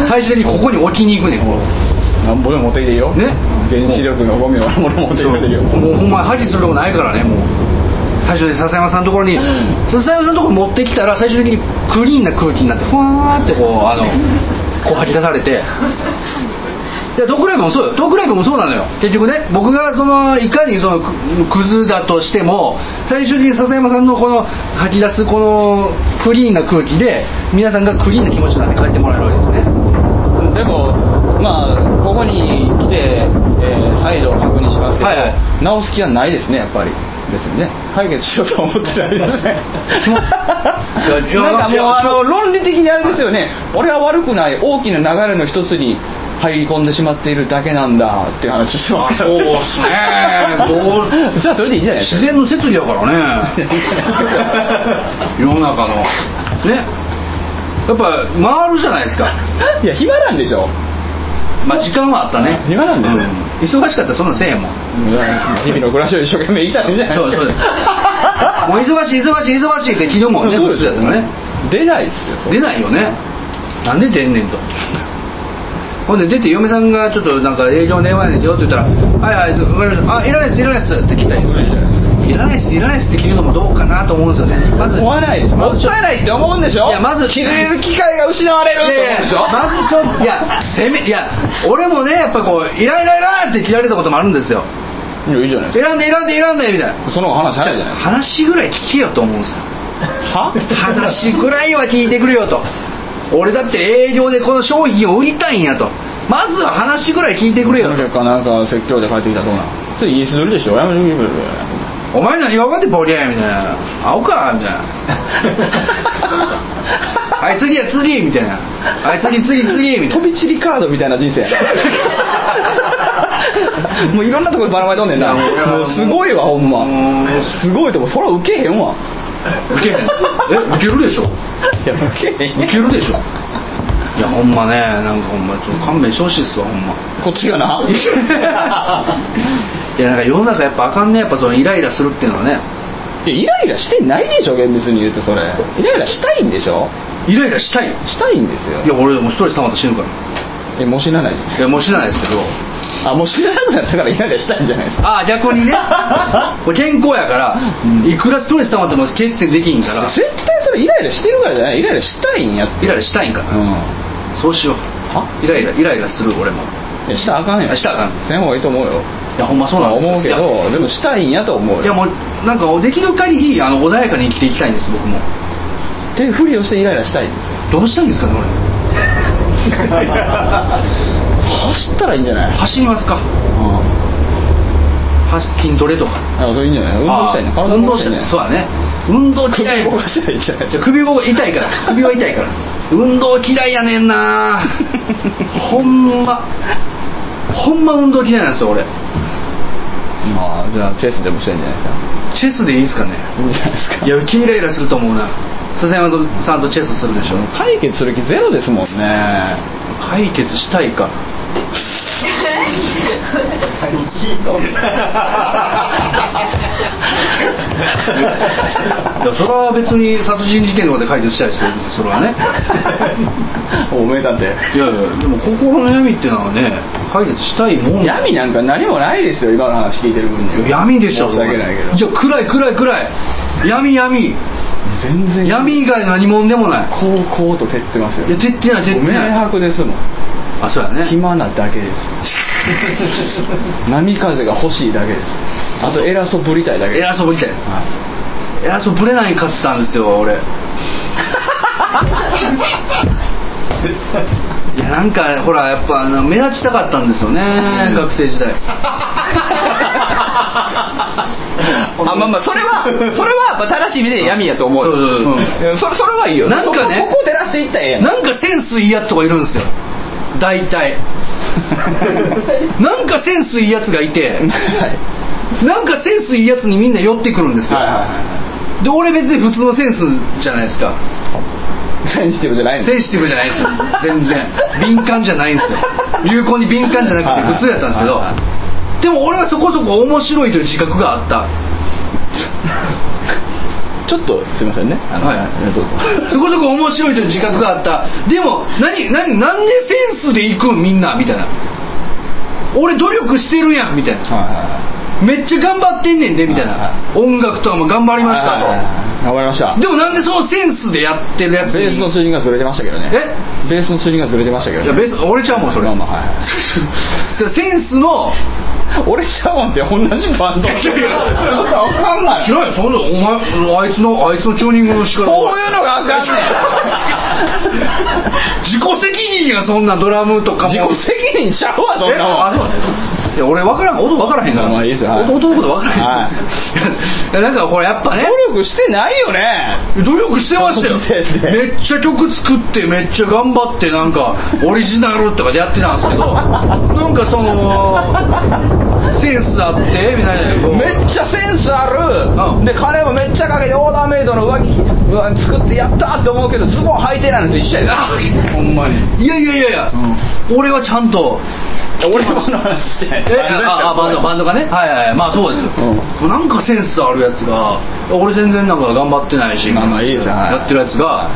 最終的にここに置きに行くねん。何ぼでも持ってきていいよ。ね。原子力のゴミは何ぼでも持ってきていいよ。もうほんま破棄するとこないからね。もう最初に笹山さんのところに、笹山さんのところ持ってきたら最終的にクリーンな空気になって、ふわーってこうこう吐き出されて。トークライブもそうよ、トークライブもそうなのよ。結局ね、僕がそのいかにそのクズだとしても、最終的に笹山さんのこの吐き出すこのクリーンな空気で皆さんがクリーンな気持ちになって帰ってもらえるわけですね。でもまあここに来て、再度確認しますけど、はいはい、直す気はないですね、やっぱり。別にね、解決しようとは思ってないですね。なんかもう論理的にあれですよね、俺は悪くない大きな流れの一つに入り込んでしまっているだけなんだっていう話してます。そうですね。じゃあそれでいいじゃないですか。自然の摂理だからね。世の中のね、やっぱ回るじゃないですか。いや暇なんでしょ。まあ時間はあったね。暇なんですよ、うん。忙しかったらそんなせえへんもん。日々の暮らしを一生懸命生きたんじゃない。そうそうです。もう忙しい忙しい忙しいって昨日もね。そうですよね。出ないですよ。出ないよね。なんで出んねんと。ほんで出て嫁さんがちょっとなんか営業電話やねんよって言ったら、はいはい分かりました、あいらないですいらないですって来たり、いらないですいらないですって聞くのもどうかなと思うんですよね。まず思わないです、もったいないって思うんでしょ。いや、まず気づく機会が失われるって思うんでしょ。まずちょっと、いやせめ、いや俺もねやっぱこういらいらいらって切られたこともあるんですよ。いや、いいじゃないですか、いらんでいらんでいらんでみたいな。その方が話早いじゃないですか。話ぐらい聞けよと思うんですよ。は？話ぐらいは聞いてくれよと。俺だって営業でこの商品を売りたいんやと、まずは話ぐらい聞いてくれよ。結果なんか説教で帰ってきたとな。それイエス取りでしょ。やめてくれ。お前何が分かってボリャーみたいな。青かみたいな。はい次や次みたいな。はい次次次みたいな。飛び散りカードみたいな人生。もういろんなとこでばらまいとんねんな。すごいわほんま。すごいとこ。そらウケへんわ。ウケへん。えウケるでしょ。いやウケるでしょ。いやほんまね、なんかほんまちょっと勘弁してほしいっすわほんま。こっちがな。いやなんか世の中やっぱあかんね、やっぱそのイライラするっていうのはね。いやイライラしてないでしょ、厳密に言うと。それイライラしたいんでしょ。イライラしたいしたいんですよ。いや俺もうストレス溜まったら死ぬから。えもう死なないじゃん。いやもう死なないですけど。あもう死ななくなったからイライラしたいんじゃないですか。あ逆にね。これ健康やから、うん、いくらストレス溜まっても決してできんから。絶対それイライラしてるからじゃない。イライラしたいんやって。イライラしたいんから、うん、そうしよう。はイライラする。俺もいやしたらあかんよ。したらあかんせんほうがいいと思うよ。いやほんまそうなんです思うけど、でもしたいんやと思うよ。いやもうなんかできる限り穏やかに生きていきたいんです僕も。っていうふりをしてイライラしたいんですよ。どうしたいんですかね俺。走ったらいいんじゃない。走りますか、うん、筋トレとか。あそれいいんじゃない。運動したいね。運動したいね。そうだね。運動嫌い。首動かしたらいいじゃない。首が痛いから。首は痛いから。運動嫌いやねんな。ほんま運動嫌いなんですよ俺。まあじゃあチェスでもしたいんじゃないですか。チェスでいいですかね。いいんじゃないですか。いやイライラすると思うな。笹山さんとチェスするでしょ。解決する気ゼロですもんね。解決したいか。それは別に殺人事件とかで解決したりするんです。それはね。おめえだって。いやいや、でも心の闇ってのはね、解決したいもん。闇なんか何もないですよ、今の話聞いてる分には。闇でしょ。申し訳ないけど。じゃあ暗い。闇。全然闇以外何もんでもない。こうと照ってますよ。いや照ってない明白ですもん。あ、そうやね。暇なだけです。波風が欲しいだけです。あと偉そうぶりたいだけです。偉そうぶりたい、はい、偉そうぶれないに勝ってたんですよ俺。いやなんかほらやっぱ目立ちたかったんですよね、うん、学生時代。あ、まあまあそれはやっぱ正しい意味で闇やと思う。それはいいよ。なんかね、ここ照らしていったらええやん。なんかセンスいいやつとかいるんですよ大体。なんかセンスいいやつがいて、はい、なんかセンスいいやつにみんな寄ってくるんですよ、はいはいはい、で俺別に普通のセンスじゃないですか。センシティブじゃないんですよ。センシティブじゃないですよ。全然敏感じゃないんですよ。流行に敏感じゃなくて普通やったんですけど、はいはいはいはい、でも俺はそこそこ面白いという自覚があった。ちょっとすいませんね、はい、どうぞ。そこそこ面白いという自覚があった。でもなんでセンスでいくんみんなみたいな。俺努力してるやんみたいな、はいはいはい、めっちゃ頑張ってんねんでみたいな、はいはい、音楽とはもう頑張りましたと、はいはいはい、頑張りました。でもなんでそのセンスでやってるやつ。ベースの主人がずれてましたけどね。え、ベースの主人がずれてましたけどね。いやベース俺ちゃうもんそれ、まあまあはいはい、センスの俺ちゃうもんって同じバンド。いやいや分かんない。違うよ、そんなお前あいつのチューニングの仕方。そういうのがあかんねん。自己責任やそんな。ドラムとかも自己責任ちゃうわ。どんなもん。いや俺分からへんから。まあいいですよ。はい、男のこと分からへん。はい、なんかこれやっぱね。努力してないよね。努力してましたよ。めっちゃ曲作ってめっちゃ頑張ってなんかオリジナルとかでやってたんですけど、なんかその。センスあってみたいな。めっちゃセンスある、うん、で金もめっちゃかけてオーダーメイドの上着作ってやったって思うけどズボン履いてないのと一緒やな。ほんまに。いや、うん、俺はちゃんと。俺もの話してない。バンドがね、はいはいはい、まあそうですよ、うん、なんかセンスあるやつが俺全然なんか頑張ってないし、まあまあいいですよ、はい、やってるやつが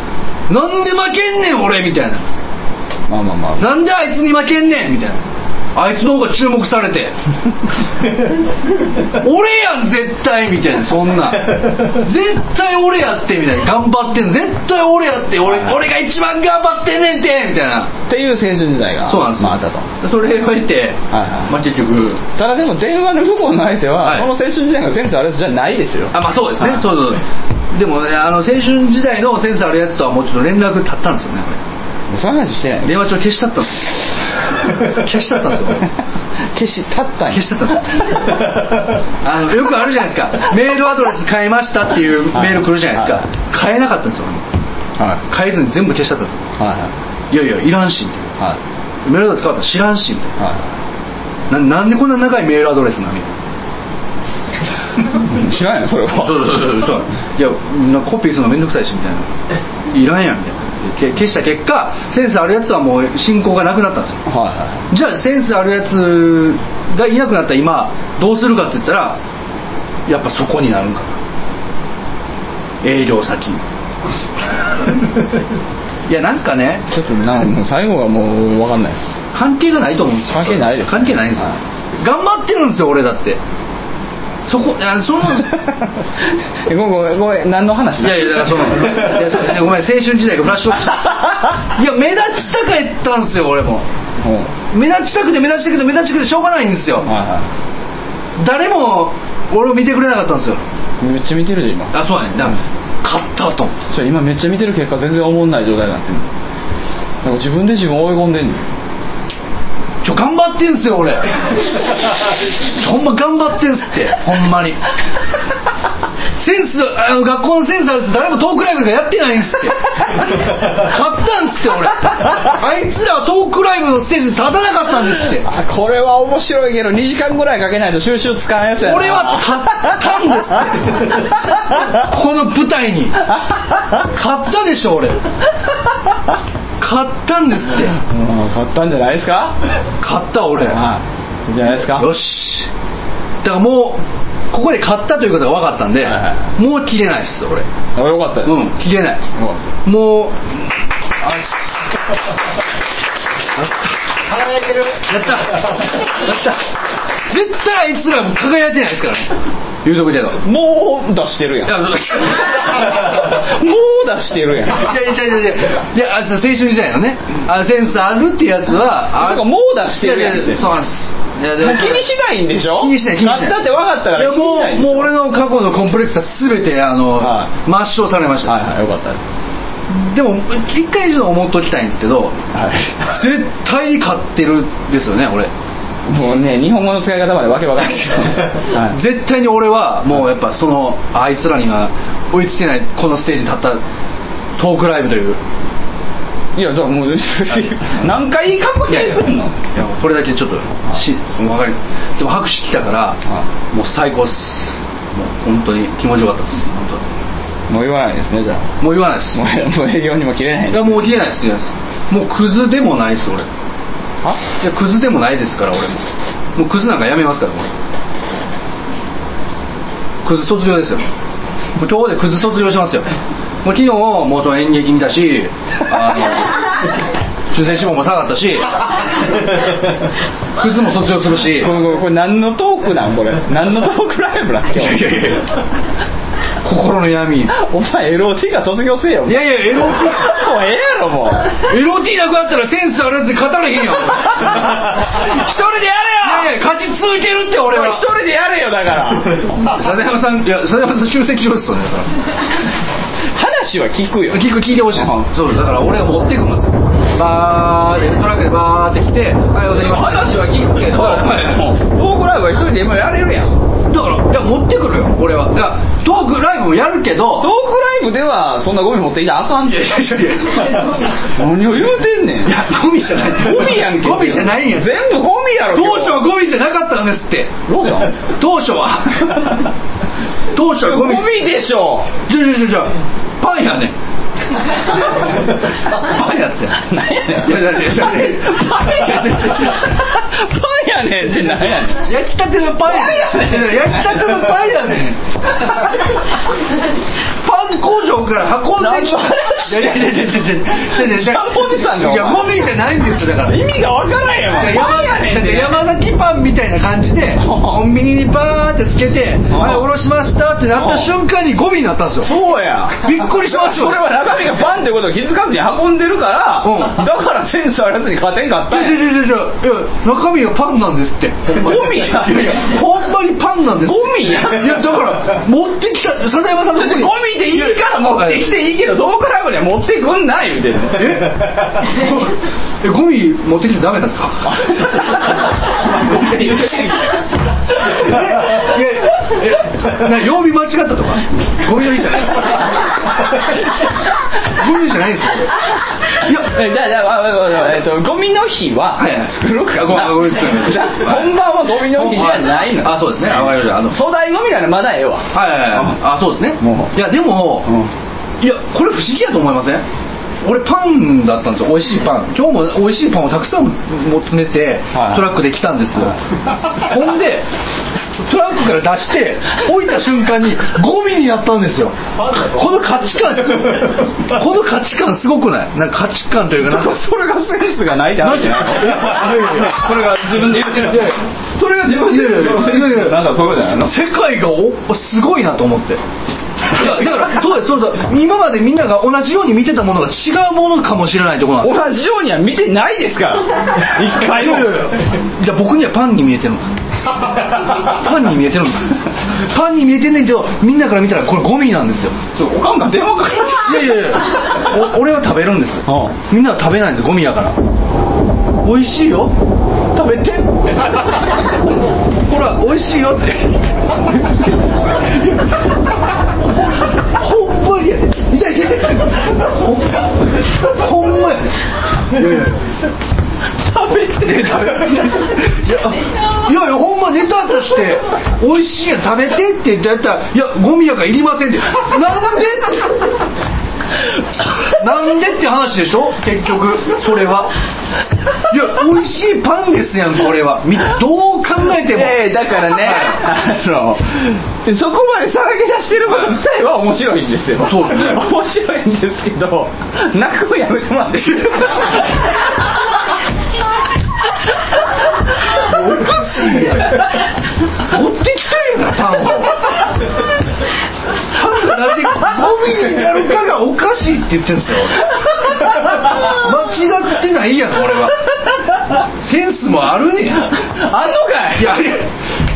なんで負けんねん俺みたいな、まあまあまあ、なんであいつに負けんねんみたいな。あいつの方が注目されて俺やん絶対みたいな。そんな絶対俺やってみたいな。頑張ってんの絶対俺やって 俺が一番頑張ってんねんてみたいなっていう青春時代がそうなんです、まあ、あったと。それを言って、はいはい、まあ、結局ただでも電話の不幸の相手は、はい、この青春時代がセンスあるやつじゃないですよ。あ、まあそうですね、はい、そうでも、ね、青春時代のセンスあるやつとはもうちょっと連絡立ったんですよね。その話してない。電話帳消したったんですよ。消したったんですよ。よくあるじゃないですか、メールアドレス変えましたっていうメール来るじゃないですか、はい、変えなかったんですよ、はい、変えずに全部消しちゃったんですよ、はいはい、いらんしみたいな、はい、メールアドレス変わったら知らんしみたいな、はい、なんでこんな長いメールアドレスなのみたいな。知らんやんそれは。そういやなんかコピーするのめんどくさいしみたいないらんやんみたいな。消した結果センスあるやつはもう進行がなくなったんですよ、はいはい、じゃあセンスあるやつがいなくなった今どうするかって言ったらやっぱそこになるんかな、営業先。いやなんかねちょっと最後はもう分かんないです。関係がないと思うんですよ。関係ないです。関係ないんですよ、はい、頑張ってるんですよ俺だってそこ。そのごめん何の話だ。いやだからそのごめん青春時代がフラッシュバックした。いや目立ちたかったんですよ俺も、うん、目立ちたくてしょうがないんですよ、はいはい、誰も俺を見てくれなかったんですよ。めっちゃ見てるで今。あ、そうやね。だから勝ったと思って今めっちゃ見てる結果全然おもんない状態になってる。なんか自分を追い込んでんの。頑張ってんすよ俺。ほんま頑張ってんすってほんまに。センス学校のセンスあるやつ誰もトークライブとかやってないんすって。勝ったんすって俺。あいつらはトークライブのステージに立たなかったんですって。あ、これは面白いけど2時間ぐらいかけないと収集つかんやつやな。俺は勝ったんですって。この舞台に勝ったでしょ俺。勝ったったんですって。買ったんじゃないですか。買った俺、じゃないですか。よし、だからもうここで買ったということが分かったんで、はいはい、もう切れないです俺。よかったよ、うん、切れない、もう輝いてる、やった絶対あいつらも輝いてないですからね。言うとこじゃん、もう出してるやん。もう出してるやん。いや青春時代のね、センスあるってやつはなんかもう出してるやんって。そうなんです。いやでも気にしないんでしょ。気にしないだって分かったから。いやもう俺の過去のコンプレックスは全て抹消されました。はいはい、よかったです。でも一回ちょっと思っときたいんですけど、はい、絶対に買ってるんですよね俺。もうね、日本語の使い方までわけわかんないけど、はい、絶対に俺はもうやっぱそのあいつらには追いつけない。このステージに立ったトークライブという、いやだからもう何回確認すんの。いやこれだけちょっとわかる。でも拍手来たからもう最高っす。もう本当に気持ちよかったっす。本当にもう言わないですね。じゃあもう言わないっす。もう営業にも切れない。いやもう切れないっす。もうクズでもないっす俺。いやクズでもないですから俺も。もうクズなんかやめますから俺。クズ卒業ですよ。もう今日でクズ卒業しますよ。もう昨日もう演劇見たし、抽選志望も下がったし、クズも卒業するし。これ何のトークなんこれ。何のトークライブなん今日。いや心の闇。お前 LOT が卒業せえよ。いやいや LOT もうええやろ。もう LOT なくなったらセンスあるやつに勝たれへんよ。一人でやれよ。いやいや勝ち続けるって俺は。一人でやれよだから。佐山さん、いや佐山さん集積しろですよね。話は聞くよ。聞いてほしいです。そうだから俺は持ってくんですよ。バーでトラックでバーって来て、話は聞くけど、トークライブは一人で今やれるやん。だからいや持ってくるよ俺は。いやトークライブもやるけど、トークライブではそんなゴミ持っていたらあかんって。何を言うてんねん。いやゴミじゃない。ゴミやんけ。ゴミじゃないんや。全部ゴミやろ。当初はゴミじゃなかったんですって。当初はゴミでしょ。じゃパンやねん。パンやつや。何やねん。パンやねんじゃないやねん。焼きたてのパンやねん。焼きたてのパンやねん。パン工場から運んできた。おじさんが。いやゴミじゃないんですだから。意味がわからないやん。パンやねんって。山崎パンみたいな感じでコンビニにバーってつけて、はいおろしましたってなった瞬間にゴミになったんですよ。そうや。びっくりしますよ。これは中身がパンってことを気づかずに運んでるから、うん、だからセンスあらずに勝てんかったんや。いや中身がパンなんですって。ゴミや。ほんまにパンなんですって。ゴミや。いやだから持ってきた佐山さんのゴミ。ゴミでいいから持ってきていいけど、トークライブには持ってくんない言うてる。えゴミ持ってきてダメなんですか。いや曜日間違ったとかゴミの日じゃない。ゴミじゃないですよ。いやゴミの日は古くか。本番はゴミの日じゃないの。あそうですね。粗大ゴミならまだええわ。はい。あそうですね。いやでもいやこれ不思議やと思いません？俺パンだったんですよ。美味しいパン。今日も美味しいパンをたくさんも詰めてトラックで来たんですよ。ほんでトラックから出して置いた瞬間にゴミになったんですよ。この価値観すごくない？なんか価値観というか、それがセンスがないって話じゃないの。これが自分で言ってる。それが自分で言ってる。なんかそうじゃないの。世界がすごいなと思って。だからそうです今までみんなが同じように見てたものが違うものかもしれないところなんです。同じようには見てないですから一回も。じゃあ僕にはパンに見えてるんです。パンに見えてんねんけど、みんなから見たらこれゴミなんですよ。おかんが電話かかって。いや俺は食べるんです。みんなは食べないんですゴミやから。美味しいよ食べてほら美味しいよってほんまやいやほんまネタとして美味しいや食べてって言ったら、いやゴミやからいりませんってなんでなんでって話でしょ結局これは。いや美味しいパンですやんこれは。どう考えても、だからねそこまでさらけ出してること自体は面白いんですよ。そうですね、面白いんですけど泣くのやめてもらっていいですおかしいやん持ってきたやんパンを。なんでゴミになるかがおかしいって言ってるんですよ間違ってないやん俺は。センスもあるねん。あんのかい。いや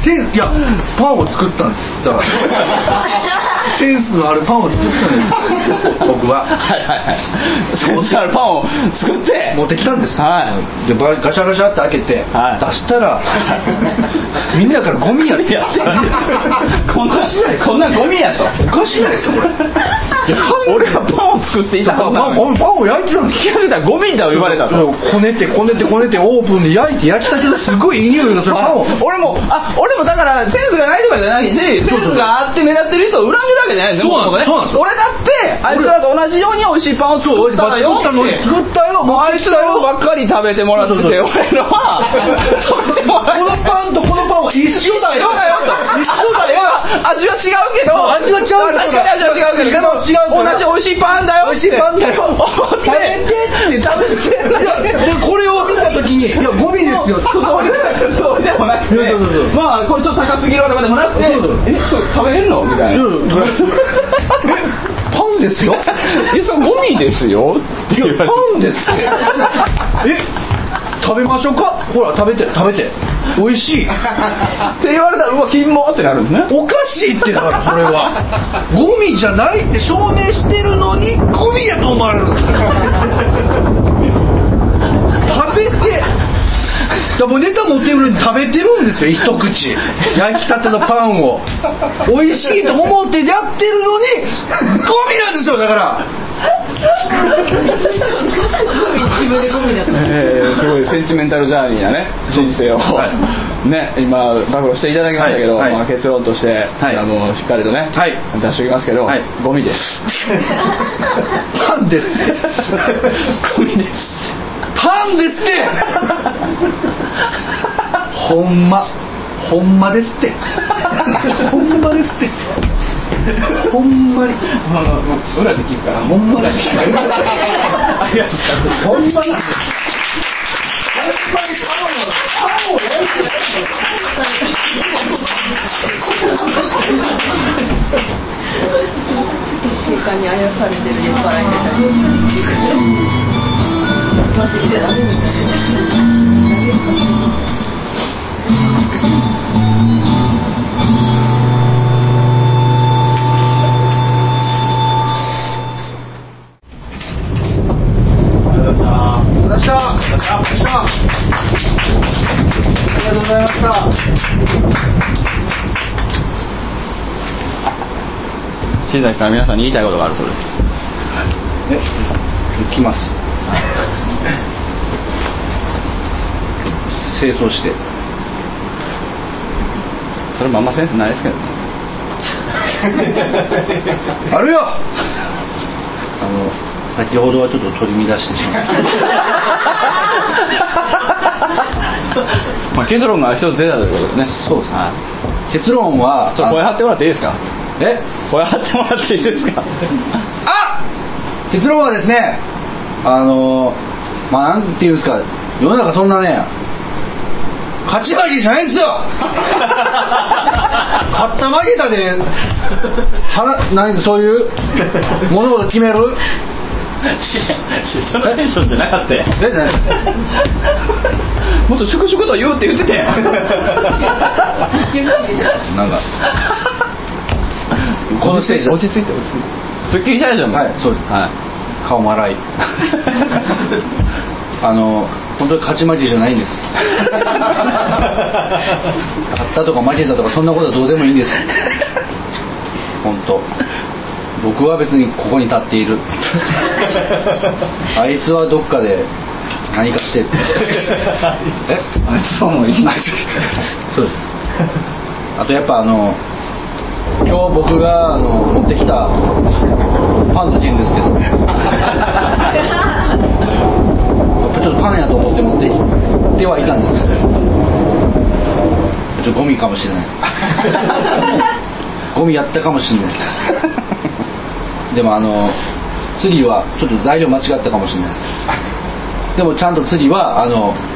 センス、いやパンを作ったんですだからセンスのあるパンを作ったんです僕は。はいはいはい、センスあるパンを作って持ってきたんです、はい、でガシャガシャって開けて、はい、出したらみんなからゴミやってこんなんゴミやとおかしいないですかこれ。俺はパンを作っていたパンを焼いてたんです。聞かれたらゴミだと言われたと。こねてこねてこねてオーブンで焼いて焼きたてのすごいいい匂いがするパンを。俺もだからセンスがないとかじゃないし、センスがあって目立ってる人を裏切るわけじゃないですよ。俺だってあいつらと同じように美味しいパンを作ったのよ。作ったよ。あいつらばっかり食べてもらってて、俺のは食べてもらえない。このパンとこのパンは一緒だよ。味は違うけど。味は違う。確かに味は違うけど。同じ美味しいパンだよ。美味しいパンだよ。食べてって食べて。でこれを見たときにいやゴミですよ。そうでもなくて、まあこれちょっと高すぎるわけでもなくて、食べれるのみたいな。パンですよ。それゴミですよ。いやパンです。食べましょうか。ほら食べて。美味しい。って言われたらうわ金もってなるんですね。おかしいってだからこれはゴミじゃないって証明してるのにゴミやと思われるんです食べてだもうネタ持ってるのに食べてるんですよ一口焼きたてのパンを美味しいと思ってやってるのにゴミなんですよだから自分でゴミだった、すごいセンチメンタルジャーニーなね人生を、はい、ね今暴露していただきましたけど、はいはい、まあ、結論として、はい、しっかりとね、はい、出しておきますけど、はい、ゴミですパンですゴミですパンですってほんまですってほんまですってほんまに裏できるからほんまだしありがとうございます。ほんまにやってない瞬間にあやされてる酔っ払いみたいなマジでダメみたいな新崎から皆さんに言いたいことがあるそうです。行きます清掃してそれもあんまセンスないですけどねあるよ先ほどはちょっと取り乱してしまったまあ結論が一つ出たということですね。そうですね、はい、結論はちょっと声張ってもらっていいですか。声張ってもらっていいですかあ結論はですねまあなんていうんですか世の中そんなね勝ち負けじゃないんですよ勝った負けたでなんかそういう物事決めるシステムテンションじゃなかったやんもっと粛々と言うって言ってたやんなんかこのステージ落ち着いてすっきりしたでしょ。はいそうです、はい、顔も荒い本当に勝ち負けじゃないんです勝ったとか負けたとかそんなことはどうでもいいんです本当僕は別にここに立っているあいつはどっかで何かしてるあいつはもういいそうですあとやっぱ今日僕が持ってきたパンとジンですけどちょっとパンやと思って持ってきてはいたんですけど、ちょっとゴミかもしれないゴミやったかもしれないでも次はちょっと材料間違ったかもしれないですでもちゃんと次は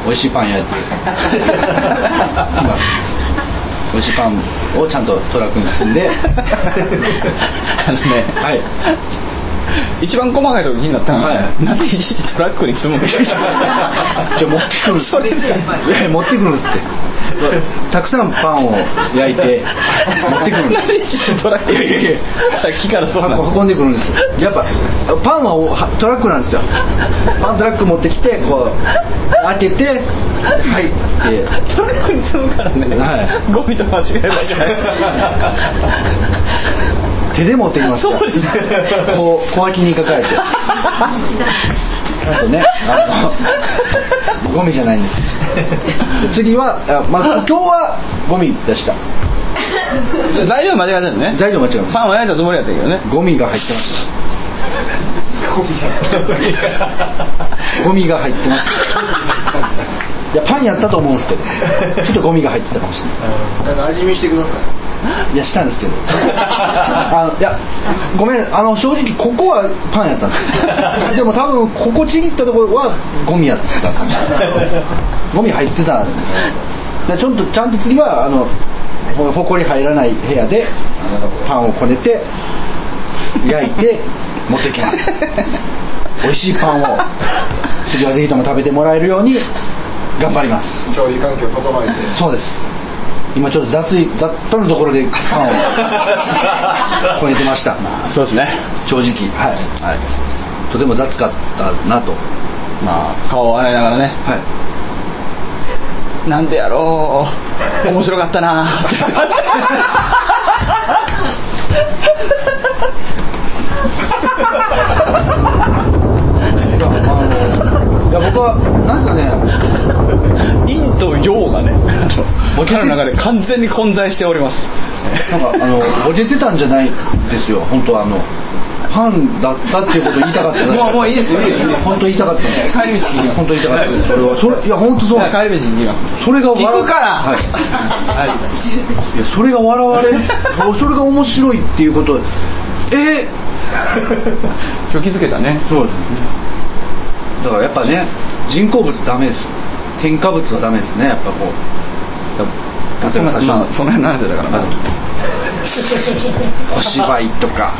美味しいパン焼いて美味しいパンをちゃんとトラックに積んでね、はい、一番細かいとこ気になったのは、はい、なんでいちいちトラックに積むのじゃ持ってくるっつって持ってくるんですってたくさんパンを焼いて持ってくるんですトラックにさっきからそうなんです運んでくるんですやっぱパンはトラックなんですよパントラック持ってきてこう開けてはいってトラックに積むからね、はい、ゴミと間違えました手で持ってきますからそうですこう小脇に抱えてあとねゴミじゃないんです次は、今日はゴミでした材料間違えたんね材料間違えましたパンは焼いたつもりやったけどねゴミが入ってましたゴミが入ってましたいやパンやったと思うんですけどちょっとゴミが入ってたかもしれないなんか味見してくださいいやしたんですけどいやごめん正直ここはパンやったんですでも多分ここちぎったところはゴミやったゴミ入ってたんですちょっとちゃんと次はほこり入らない部屋でパンをこねて焼いて持ってきます美味しいパンを次はぜひとも食べてもらえるように頑張ります調理環境整えてそうです今ちょっと雑多なところでパンをこねてましたそうですね正直、はいはい、とても雑かったなとまあ顔を洗いながらね、はい、なんでやろう面白かったないや僕はなんかね陰と陽がねボケの中で完全に混在しておりますなんかボケてたんじゃないですよ本当はパンだったっていうことを言いたかったもういいです本当言いたかった帰り道に本当言いたかったですそれはそれいや本当そう帰り道にそれが笑うからはい、はい、いやそれが笑われそれが面白いっていうこと今日気づけたねそうですねだからやっぱね人工物ダメです添加物はダメですねやっぱこう例えば最初、まあ、その辺の話だから、まあ、お芝居とか、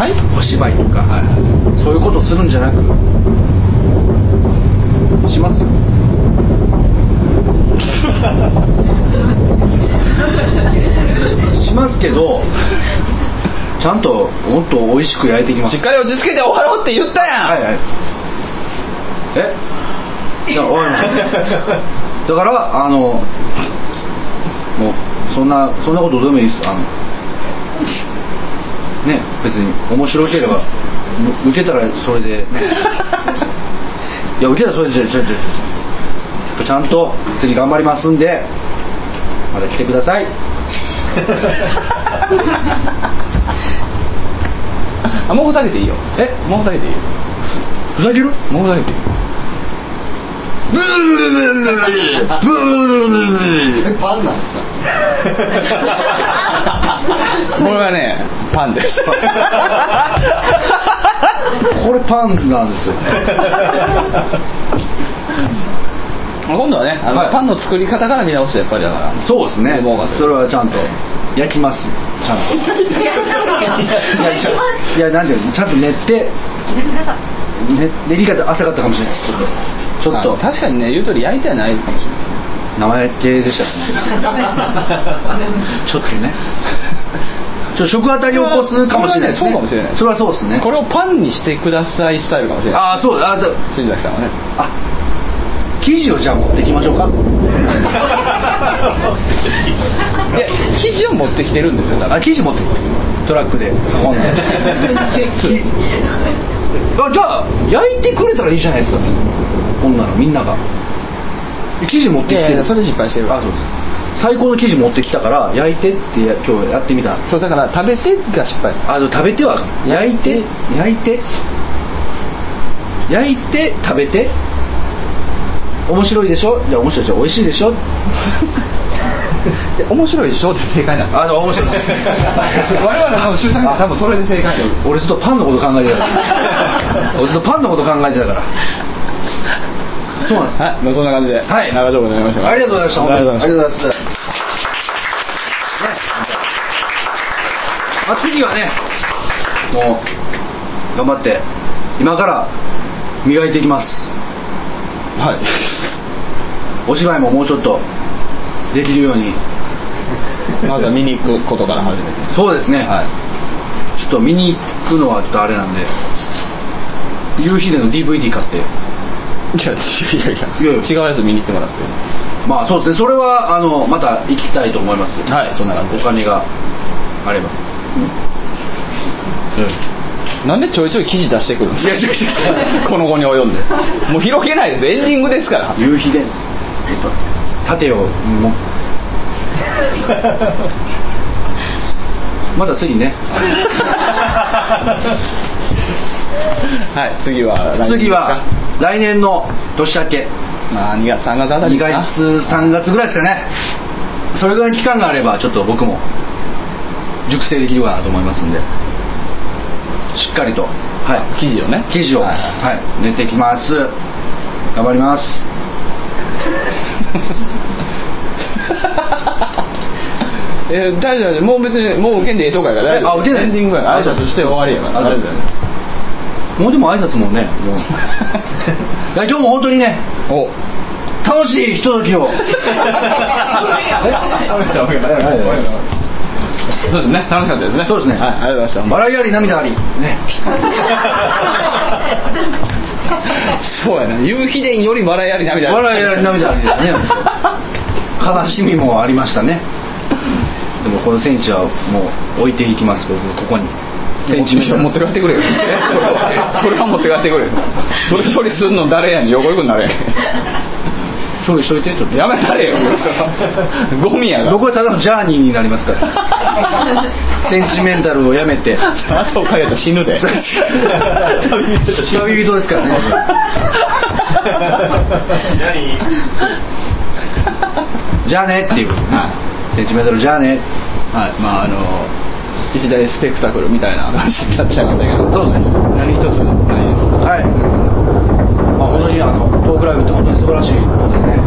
はい、お芝居とか、はい、そういうことをするんじゃなくしますよしますけどちゃんともっと美味しく焼いてきますしっかり落ち着けて終わろうって言ったやん、はいはい、だからもうそんなことどうでもいいですね別に面白ければ受けたらそれで、ね、いや受けたらそれでちゃんと次頑張りますんでまた来てくださいあもうふざけていいよもうふざけていいよふざけるもうふざけていいブーブーブーブーブーブーパンなんですかこれはねパンですこれパンなんですよ今度はねはい、パンの作り方から見直してやっぱりだからそうですねそれはちゃんと焼きますちゃんといやなんていうのちゃんと練って練り方浅かったかもしれないちょっと確かにね言う通り焼いてはないかもしれない生焼けでしたねちょっとね食あたりを起こすかもしれないですねそうかもしれないそれはそうですねこれをパンにしてくださいスタイルかもしれないあそうだ新崎さんはね生地をじゃあ持ってきましょうかいや生地を持ってきてるんですよだから生地持ってきますトラックで運んでじゃあ焼いてくれたらいいじゃないですかこんなのみんなが生地持ってきてるいやいやそれ失敗してるあそうです最高の生地持ってきたから焼いてって今日やってみた。そうだから食べてが失敗。あ、食べては焼いて食べて面白いでしょ。いや面白いじゃん、美味しいでしょ。面白いでしょって正解なの。面白いです。我々の集団が多分それで正解。俺ずっとパンのこと考えてたから。そうなんです。はい、まあ、そんな感じで、はい、長丁場になりました。ありがとうございました。ありがとうございます。次はね、もう頑張って今から磨いていきます。はい。お芝居ももうちょっとできるように。まずは見に行くことから始めて。そうですね。はい。ちょっと見に行くのはちょっとあれなんで、夕日での DVD 買って。いや違うやつ見に行ってもらって。まあそうですね、それはまた行きたいと思います。はい、そんな感じ。お金があれば、なんでちょいちょい記事出してくるんですか。この後に及んでもう広げないです。エンディングですから。夕日で盾をもまだ次ねはい、次は来年の年明け、まあ、2月3月あたりかな、2月3月ぐらいですかね。それぐらいの期間があればちょっと僕も熟成できるかなと思いますんで、しっかりと、はい、記事を、はい、練っていきます。頑張ります大丈夫、もう別にもう受けんでええとかやから大丈夫。受けない、エンディングやから挨拶して終わりやから大丈夫。もうでも挨拶もね、もういや今日も本当にね、楽しいひとときをそうですね、楽しかったですね。そうですね、はい、ありがとうございました。笑いあり涙ありねそうやな、夕日伝より笑いあり涙あり、笑いあり涙ありですね悲しみもありましたね。でもこのセンチはもう置いていきます。僕ここにセンチメートル持って帰ってくれよそれは持って帰ってくれよ。それ処理するの誰やねん、横行くんなれ処理しといてと。やめたれよゴミやが。僕はただのジャーニーになりますからセンチメンタルをやめて後をかけたら死ぬで旅人ですからねジャーニーじゃあねっていうセンチメンタルじゃあね。はい、まあ一大スペクタクルみたいな話になっちゃいましたけど、そうですね、何一つないです。はい、まあ、本当にトークライブって本当に素晴らしいものですね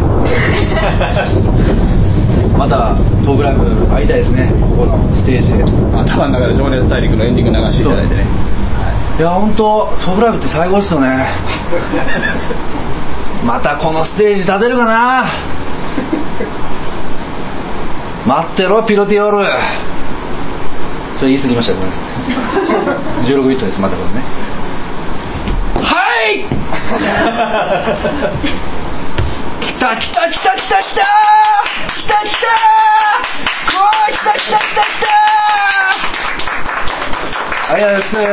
またトークライブ会いたいですね。ここのステージで頭の中で情熱大陸のエンディング流していただいてね、はい、いや本当トークライブって最高ですよねまたこのステージ立てるかな待ってろピロティオール。それ言い過ぎました、ごめんなさい16ビットです、またこれね。はい来た来た来た来た来た来た来たこう来た来た来た来た、ありがとうございま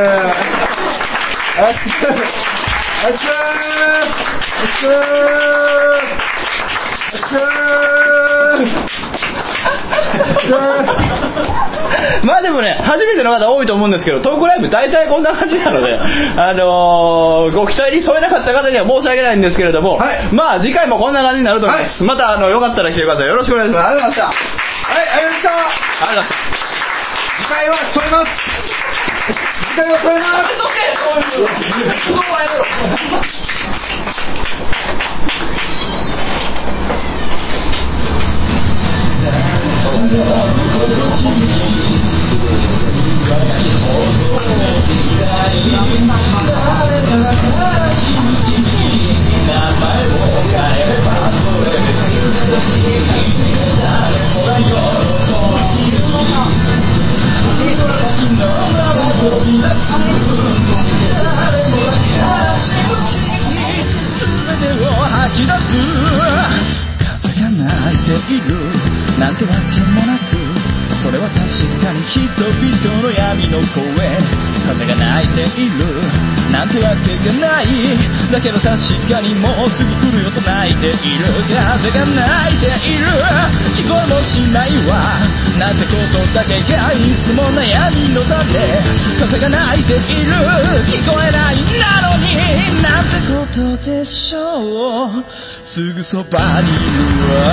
す。まあでもね、初めての方多いと思うんですけど、トークライブ大体こんな感じなので、ご期待に添えなかった方には申し訳ないんですけれども、はい、まあ次回もこんな感じになると思います、はい、またよかったら来てください。よろしくお願いします。ありがとうございました。はい、ありがとうございました。ありがとうございました。次回は添えます。次回は添えます風がない泣いているなんてわけがない。だけど確かにもうすぐ来るよと泣いている。風が泣いている聞こえもしないわ。なぜことだけがいつも悩みの種。風が泣いている聞こえないなのになんてことでしょう。すぐそばにいるわ。